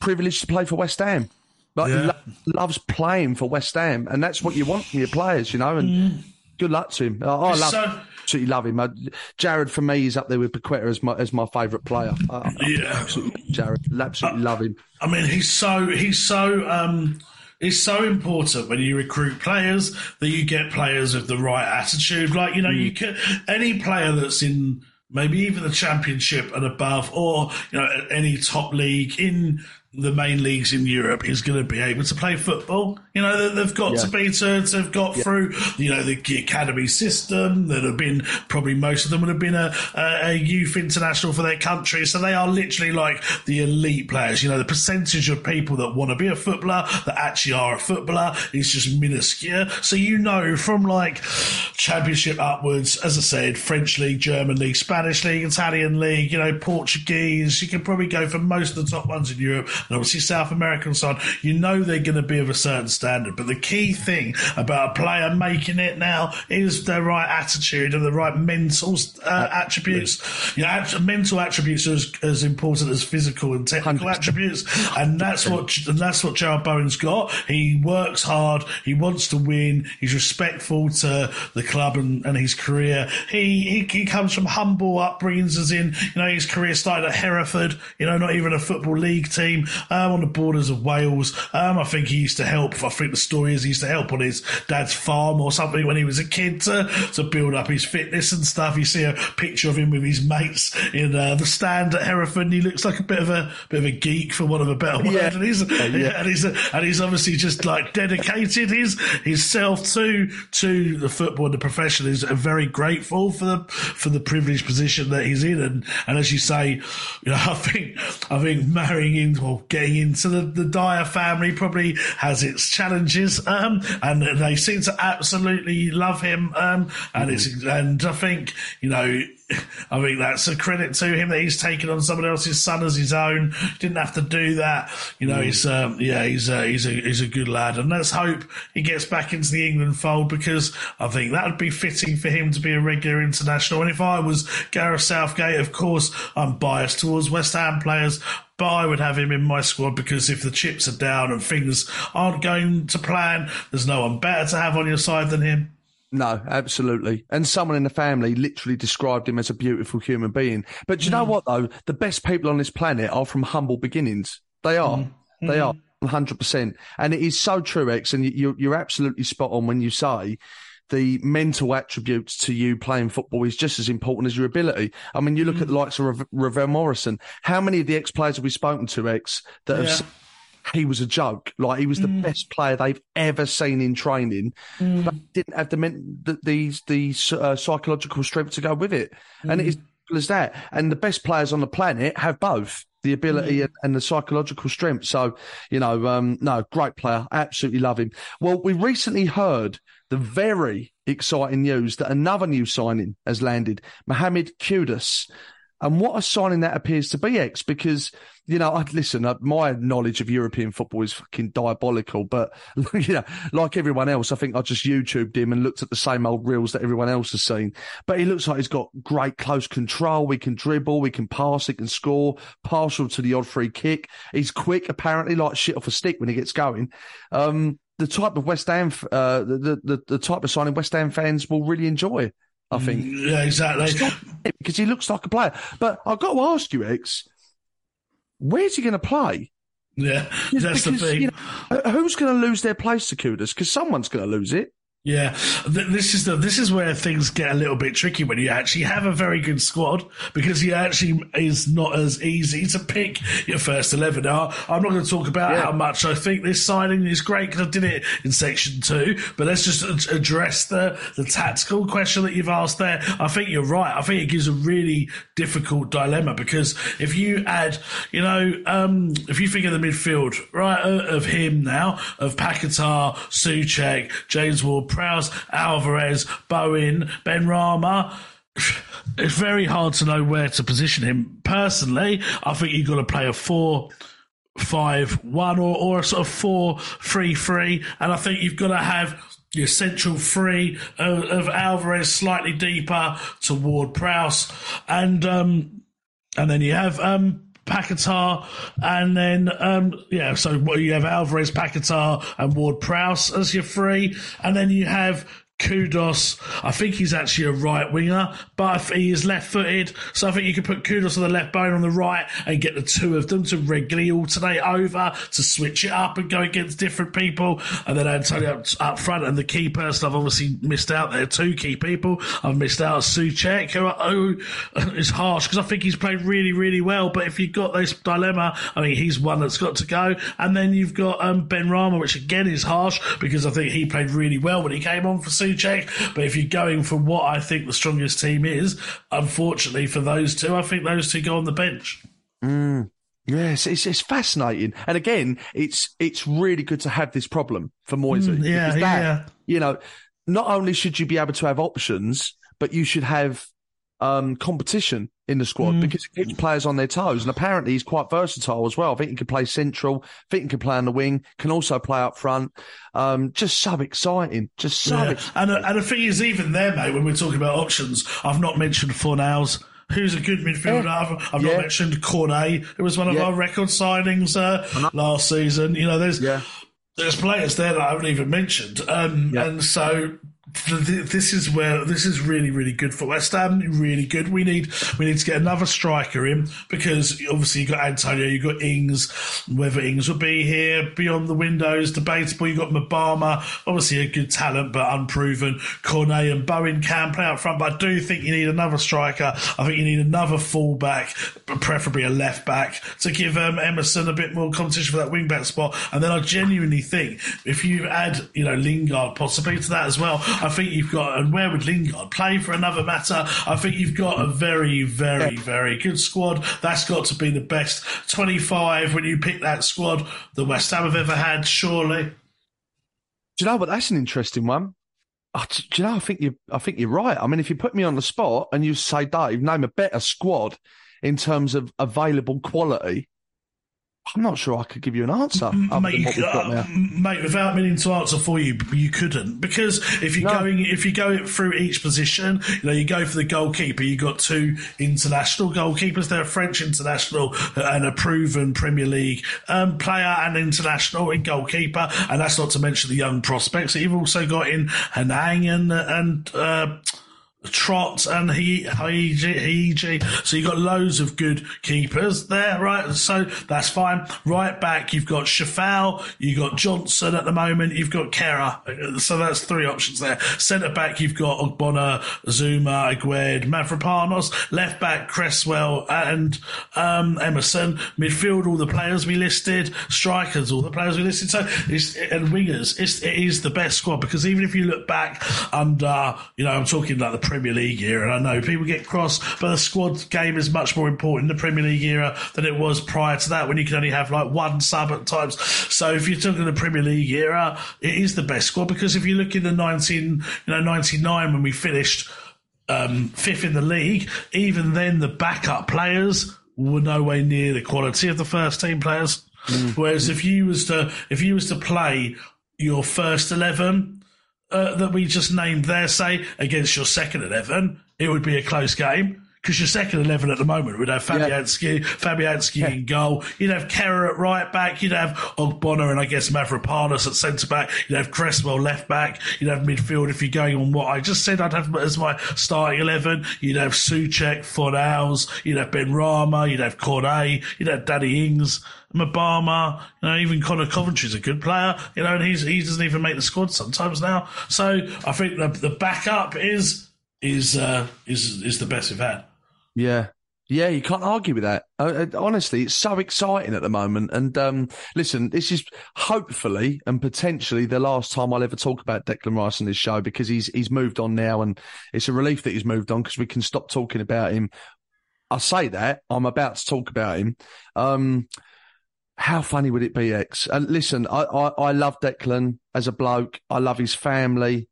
privileged to play for West Ham. Like yeah. lo- loves playing for West Ham, and that's what you want from your players, you know. And mm. good luck to him. I, I love, so, absolutely love him. I, Jared for me is up there with Paqueta as my as my favourite player. I, I, yeah, I absolutely, Jared, absolutely I, love him. I mean, he's so he's so um, it's so important when you recruit players that you get players with the right attitude. Like you know, mm. you can any player that's in. Maybe even the Championship and above, or you know, any top league in the main leagues in Europe is going to be able to play football. You know, they've got yeah. to be turns, they've got yeah. through, you know, the academy system that have been, probably most of them would have been a, a, a youth international for their country. So they are literally like the elite players. You know, the percentage of people that want to be a footballer, that actually are a footballer, is just minuscule. So, you know, from like Championship upwards, as I said, French league, German league, Spanish league, Italian league, you know, Portuguese, you can probably go for most of the top ones in Europe. And obviously South America and so on, you know they're going to be of a certain standard. But the key thing about a player making it now is their right attitude and the right mental uh, attributes. You know, mental attributes are as, as important as physical and technical one hundred percent attributes, and that's what and that's what Gerald Bowen's got. He works hard. He wants to win. He's respectful to the club and, and his career. He, he he comes from humble upbringings, as in you know his career started at Hereford. You know, not even a football league team. Um, on the borders of Wales. Um, I think he used to help. I think the story is he used to help on his dad's farm or something when he was a kid to, to build up his fitness and stuff. You see a picture of him with his mates in uh, the stand at Hereford, and he looks like a bit of a bit of a geek, for want of a better word. Yeah. And he's yeah, yeah. and he's and he's obviously just like dedicated his himself to to the football and the profession. He's very grateful for the for the privileged position that he's in, and, and as you say, you know, I think I think marrying into well, getting into the, the Dyer family probably has its challenges, um, and they seem to absolutely love him. Um, and it's and I think you know, I think that's a credit to him that he's taken on someone else's son as his own. Didn't have to do that, you know. He's um, yeah, he's uh, he's a he's a good lad, and let's hope he gets back into the England fold, because I think that would be fitting for him to be a regular international. And if I was Gareth Southgate, of course, I'm biased towards West Ham players. But I would have him in my squad, because if the chips are down and things aren't going to plan, there's no one better to have on your side than him. No, absolutely. And someone in the family literally described him as a beautiful human being. But do you know mm. what, though? The best people on this planet are from humble beginnings. They are. Mm. They mm. are, one hundred percent. And it is so true, X, and you're, you're absolutely spot on when you say the mental attributes to you playing football is just as important as your ability. I mean, you look mm. at the likes of Rav- Ravel Morrison. How many of the ex-players have we spoken to, X, that yeah. have said he was a joke? Like, he was the mm. best player they've ever seen in training, mm. but didn't have the men- the, the, the uh, psychological strength to go with it. Mm. And it is simple as that. And the best players on the planet have both the ability mm. and the psychological strength. So, you know, um, no, great player. Absolutely love him. Well, we recently heard the very exciting news that another new signing has landed, Mohamed Kudus. And what a signing that appears to be, X, because, you know, I'd listen, uh, my knowledge of European football is fucking diabolical, but, you know, like everyone else, I think I just YouTubed him and looked at the same old reels that everyone else has seen. But he looks like he's got great close control. We can dribble, we can pass, he can score, partial to the odd free kick. He's quick, apparently, like shit off a stick when he gets going. Um, the type of West Ham, uh, the, the, the type of signing West Ham fans will really enjoy, I think. Yeah, exactly. Because he looks like a player. But I've got to ask you, X, where's he going to play? Yeah, that's because, the thing. You know, who's going to lose their place to Kudus? Because someone's going to lose it. Yeah, this is the this is where things get a little bit tricky when you actually have a very good squad, because you actually is not as easy to pick your first eleven. Now, I'm not going to talk about yeah. how much I think this signing is great, because I did it in section two, but let's just address the, the tactical question that you've asked there. I think you're right. I think it gives a really difficult dilemma, because if you add, you know, um, if you think of the midfield, right, of him now, of Paqueta, Souček, James Ward, Prowse, Álvarez, Bowen, Benrahma. It's very hard to know where to position him. Personally, I think you've got to play a four five one or, or a sort of four three three, and I think you've got to have your central three of, of Álvarez slightly deeper to Ward-Prowse, and um, and then you have um, Paqueta, and then um, yeah, so you have Álvarez, Paqueta, and Ward-Prowse as your three, and then you have Kudus. I think he's actually a right winger, but he is left-footed, so I think you could put Kudus on the left, Bowen on the right, and get the two of them to regularly alternate over, to switch it up and go against different people. And then Antonio up, up front, and the key person I've obviously missed out there, two key people I've missed out, Souček, who, who is harsh, because I think he's played really, really well, but if you've got this dilemma, I mean, he's one that's got to go. And then you've got um, Benrahma, which again is harsh, because I think he played really well when he came on for Souček, but if you're going for what I think the strongest team is, unfortunately for those two, I think those two go on the bench. Mm, yes, it's, it's fascinating, and again, it's it's really good to have this problem for Moise. Mm, yeah, that, yeah. You know, not only should you be able to have options, but you should have um, competition in the squad, mm. because it keeps players on their toes, and apparently he's quite versatile as well. I think he can play central, I think he can play on the wing, can also play up front. Um, just so exciting, just so yeah. exciting. And, and the thing is, even there, mate, when we're talking about options, I've not mentioned Fornals, who's a good midfielder. Yeah. I've, I've yeah. not mentioned Cornet, who was one of yeah. our record signings uh, last season. You know, there's, yeah. there's players there that I haven't even mentioned. Um, yeah. And so... This is where this is really, really good for West Ham. Really good. We need we need to get another striker in, because obviously you've got Antonio, you've got Ings. Whether Ings will be here beyond the window is debatable. You've got Mavropanos, obviously a good talent but unproven. Cornet and Bowen can play up front, but I do think you need another striker. I think you need another fullback, preferably a left back, to give um, Emerson a bit more competition for that wing back spot. And then I genuinely think if you add, you know, Lingard possibly to that as well. I think you've got, and where would Lingard play for another matter? I think you've got a very, very, very good squad. That's got to be the best twenty-five when you pick that squad the West Ham have ever had, surely. Do you know what? That's an interesting one. Oh, do you know? I think you. I think you're right. I mean, if you put me on the spot and you say, Dave, name a better squad in terms of available quality. I'm not sure I could give you an answer. Mate, you, uh, mate, without meaning to answer for you, you couldn't. Because if you're no. going, if you go through each position, you know, you go for the goalkeeper, you've got two international goalkeepers. They're a French international and a proven Premier League um, player and international in goalkeeper. And that's not to mention the young prospects that you've also got in Hanang and, and, uh, Trot and he, he, he, he, so you've got loads of good keepers there, right? So that's fine. Right back, you've got Shafal, you've got Johnson at the moment, you've got Kera. So that's three options there. Centre back, you've got Ogbonna, Zuma, Agued, Mavropanos. Left back, Cresswell and um, Emerson. Midfield, all the players we listed. Strikers, all the players we listed. So it's, and wingers, it's, it is the best squad, because even if you look back under, you know, I'm talking like the Premier League era, and I know people get cross, but the squad game is much more important in the Premier League era than it was prior to that, when you can only have like one sub at times. So if you're talking the Premier League era, it is the best squad, because if you look in the nineteen, you know, ninety-nine when we finished um, fifth in the league, even then the backup players were nowhere near the quality of the first team players. Mm-hmm. Whereas if you was to if you was to play your first eleven. Uh, that we just named there, say, against your second eleven, it would be a close game, because your second eleven at the moment would have Fabianski, yeah. Fabianski yeah. in goal. You'd have Kerr at right back. You'd have Ogbonna and I guess Mavropanos at centre back. You'd have Cresswell left back. You'd have midfield if you're going on what I just said. I'd have as my starting eleven. You'd have Souček, Fornals. You'd have Benrahma. You'd have Cornet. You'd have Danny Ings. Mbama, you know, even Connor Coventry's a good player, you know, and he's, he doesn't even make the squad sometimes now. So I think the, the backup is is uh, is is the best we've had. Yeah, yeah, you can't argue with that. Uh, honestly, it's so exciting at the moment. And um, listen, this is hopefully and potentially the last time I'll ever talk about Declan Rice on this show, because he's he's moved on now, and it's a relief that he's moved on because we can stop talking about him. I say that I'm about to talk about him. Um, How funny would it be, X? And listen, I, I, I love Declan as a bloke. I love his family.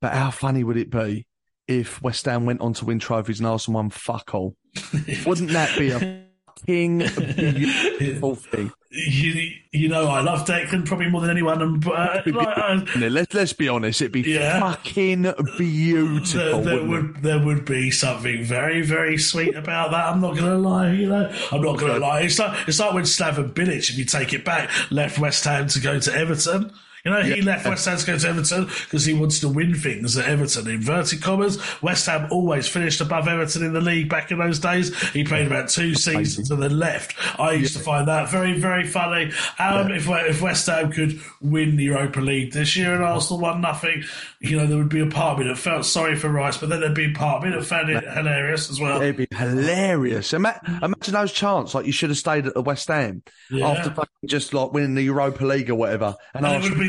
But how funny would it be if West Ham went on to win trophies and Arsenal won fuck all? Wouldn't that be a fucking beautiful thing? You, you know, I love Declan probably more than anyone. And, uh, like, uh, let's, let's be honest, it'd be yeah. fucking beautiful. There, there would it? there would be something very, very sweet about that. I'm not going to lie, you know. I'm not going to lie. It's like, it's like when Slaven Bilic, if you take it back, left West Ham to go to Everton. You know, he yeah. left West Ham to go to Everton because he wants to win things at Everton. Inverted commas, West Ham always finished above Everton in the league back in those days. He played about two seasons and then left. I used yeah. to find that very, very funny. Um, yeah. if, if West Ham could win the Europa League this year and Arsenal won nothing, you know, there would be a part of me that felt sorry for Rice, but then there'd be a part of me that found it hilarious as well. It'd be hilarious. Imagine those chants, like you should have stayed at the West Ham yeah. after fucking just like winning the Europa League or whatever. And, and Arsenal-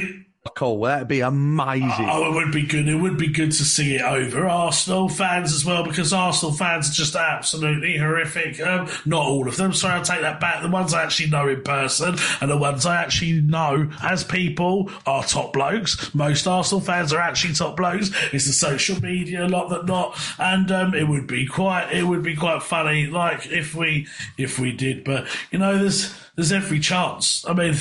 Cool, well, that'd be amazing. Oh, it would be good. It would be good to see it over Arsenal fans as well, because Arsenal fans are just absolutely horrific. Um, not all of them. Sorry, I'll take that back. The ones I actually know in person and the ones I actually know as people are top blokes. Most Arsenal fans are actually top blokes. It's the social media, a lot that not. And um, it would be quite. It would be quite funny, like if we if we did. But you know, there's. There's every chance. I mean,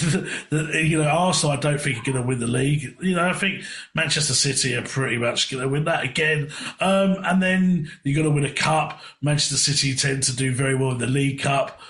you know, Arsenal, I don't think are going to win the league. You know, I think Manchester City are pretty much going to win that again. Um, and then you're going to win a cup. Manchester City tend to do very well in the League Cup.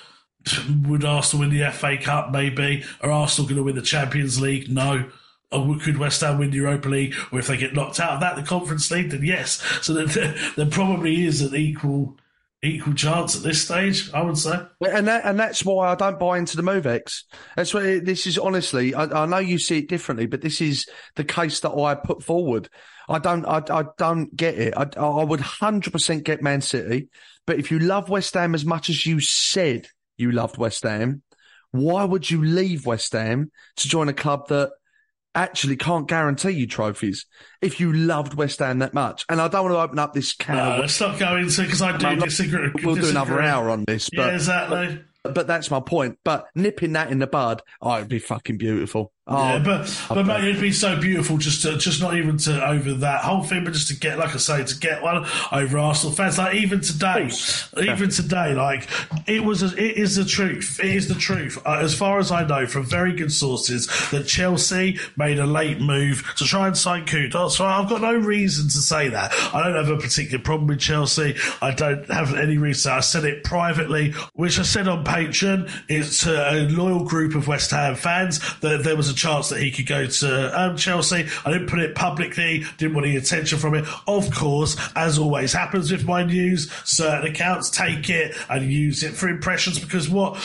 Would Arsenal win the F A Cup? Maybe. Are Arsenal going to win the Champions League? No. Or could West Ham win the Europa League? Or if they get knocked out of that, the Conference League, then yes. So there, there probably is an equal... Equal chance at this stage, I would say, and that, and that's why I don't buy into the move, X. That's why this is honestly. I, I know you see it differently, but this is the case that I put forward. I don't, I, I don't get it. I, I would one hundred percent get Man City, but if you love West Ham as much as you said you loved West Ham, why would you leave West Ham to join a club that actually can't guarantee you trophies if you loved West Ham that much? And I don't want to open up this can. No, let's not go into it because I do no, disagree. We'll disagree. do another hour on this. But, yeah, exactly. But, but that's my point. But nipping that in the bud, oh, it'd be fucking beautiful. Oh, yeah, but, but mate, it'd be so beautiful just to, just not even to over that whole thing, but just to get, like I say, to get one over Arsenal fans. Like even today, even today, like it was, a, it is the truth. It is the truth. Uh, as far as I know from very good sources, that Chelsea made a late move to try and sign Kudus. So I've got no reason to say that. I don't have a particular problem with Chelsea. I don't have any reason. I said it privately, which I said on Patreon. It's a loyal group of West Ham fans that there was a chance that he could go to um, Chelsea. I didn't put it publicly, didn't want any attention from it. Of course, as always happens with my news, certain accounts take it and use it for impressions, because what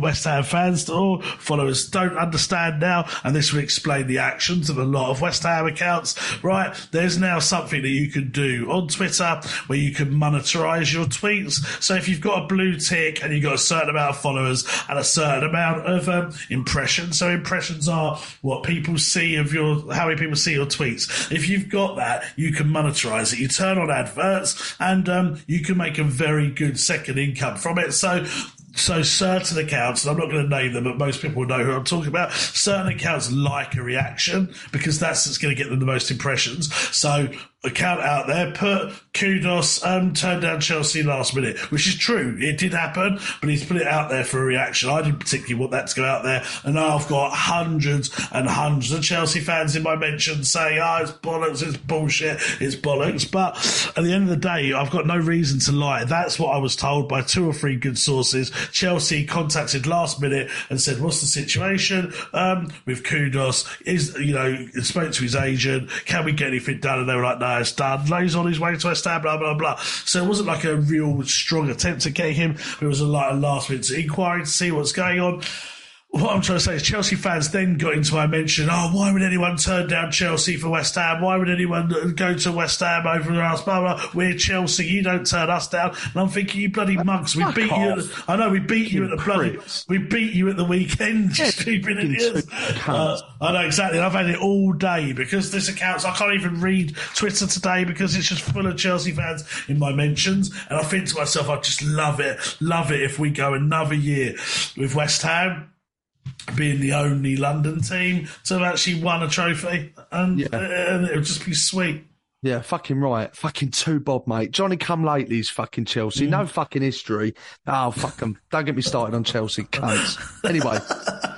West Ham fans or followers don't understand now, and this will explain the actions of a lot of West Ham accounts, right? There's now something that you can do on Twitter where you can monetize your tweets. So if you've got a blue tick and you've got a certain amount of followers and a certain amount of um, impressions, so impressions are what people see of your, how many people see your tweets. If you've got that, you can monetize it. You turn on adverts, and um, you can make a very good second income from it. So. So certain accounts, and I'm not going to name them, but most people know who I'm talking about, certain accounts like a reaction because that's what's going to get them the most impressions. So account out there, put Kudus um, turned down Chelsea last minute, which is true. It did happen, but he's put it out there for a reaction. I didn't particularly want that to go out there, and now I've got hundreds and hundreds of Chelsea fans in my mentions saying, oh, it's bollocks, it's bullshit, it's bollocks. But at the end of the day, I've got no reason to lie. That's what I was told by two or three good sources. Chelsea contacted last minute and said, what's the situation um, with Kudus? Is, you know, spoke to his agent, can we get anything done? And they were like, no, it's done. He's on his way to West Ham, blah, blah, blah. So it wasn't like a real strong attempt to get him. It was like a last-minute inquiry to see what's going on. What I'm trying to say is Chelsea fans then got into my mention, oh, why would anyone turn down Chelsea for West Ham? Why would anyone go to West Ham over us? Blah, blah. We're Chelsea. You don't turn us down. And I'm thinking, you bloody mugs. We beat off. you. At the, I know, we beat you, you at the bloody... We beat you at the weekend. Yeah, uh, I know, exactly. I've had it all day because this account... I can't even read Twitter today because it's just full of Chelsea fans in my mentions. And I think to myself, I just love it. Love it if we go another year with West Ham being the only London team to have actually won a trophy, and, yeah. and it would just be sweet. Yeah, fucking right. Fucking two bob, mate. Johnny come lately's fucking Chelsea. Mm. No fucking history. Oh, fuck them. Don't get me started on Chelsea, cunts. Anyway,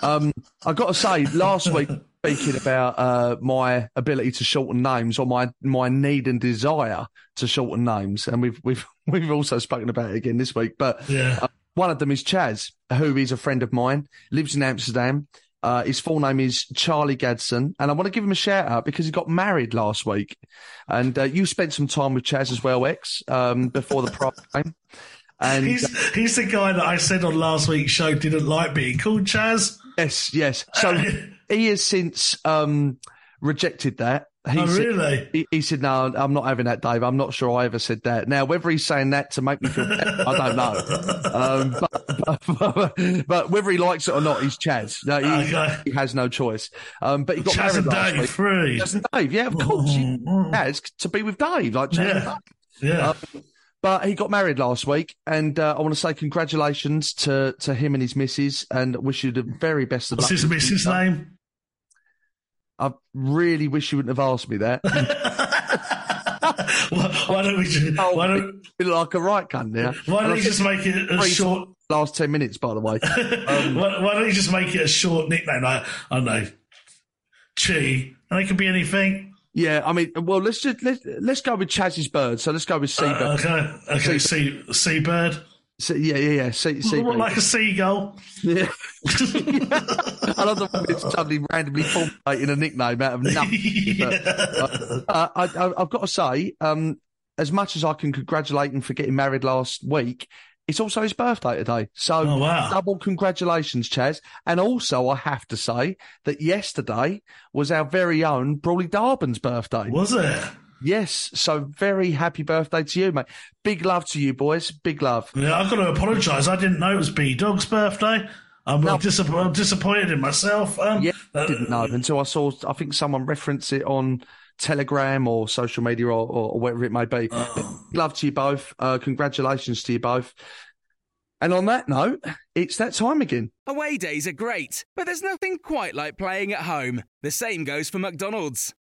um, I've got to say, last week, speaking about uh, my ability to shorten names, or my my need and desire to shorten names, and we've we've we've also spoken about it again this week, but yeah. Uh, one of them is Chaz, who is a friend of mine, lives in Amsterdam. Uh, his full name is Charlie Gadson. And I want to give him a shout out because he got married last week. And uh, you spent some time with Chaz as well, X, um, before the prime game. And he's, he's the guy that I said on last week's show didn't like being called Chaz. Yes, yes. So he has since um, rejected that. He oh, said, really? He, he said, no, I'm not having that, Dave. I'm not sure I ever said that. Now, whether he's saying that to make me feel better, I don't know. Um, but, but, but, but whether he likes it or not, he's Chaz. No, he, okay. he has no choice. Um, but he got Chaz married and last Dave, week. Free. Chaz and Dave, yeah, of course. Chaz to be with Dave, like Chaz yeah. and Dave. Yeah. Um, But he got married last week, and uh, I want to say congratulations to, to him and his missus, and wish you the very best of luck. What's his missus' name? I really wish you wouldn't have asked me that. why, why don't we just... Why don't, like a right cunt now. Why don't we just make it a short... Last ten minutes, by the way. Um, why, why don't you just make it a short nickname? Like, I don't know. Chi. And it could be anything. Yeah, I mean, well, let's just let's, let's go with Chaz's bird. So let's go with Seabird. Uh, okay, okay, Seabird. Seabird. So, yeah, yeah, yeah. See, see, like a seagull. Yeah. I love the way it's suddenly randomly formulating a nickname out of nothing. Yeah. But, uh, I, I, I've got to say, um, as much as I can congratulate him for getting married last week, it's also his birthday today. So oh, wow. double congratulations, Chaz. And also, I have to say that yesterday was our very own Brawley Darbin's birthday. Was it? Yes, so very happy birthday to you, mate. Big love to you, boys. Big love. Yeah, I've got to apologise. I didn't know it was B-Dog's birthday. I'm, no. dis- I'm disappointed in myself. Um, yeah, I didn't know until I saw, I think someone referenced it on Telegram or social media or, or, or whatever it may be. Oh. Big love to you both. Uh, congratulations to you both. And on that note, it's that time again. Away days are great, but there's nothing quite like playing at home. The same goes for McDonald's.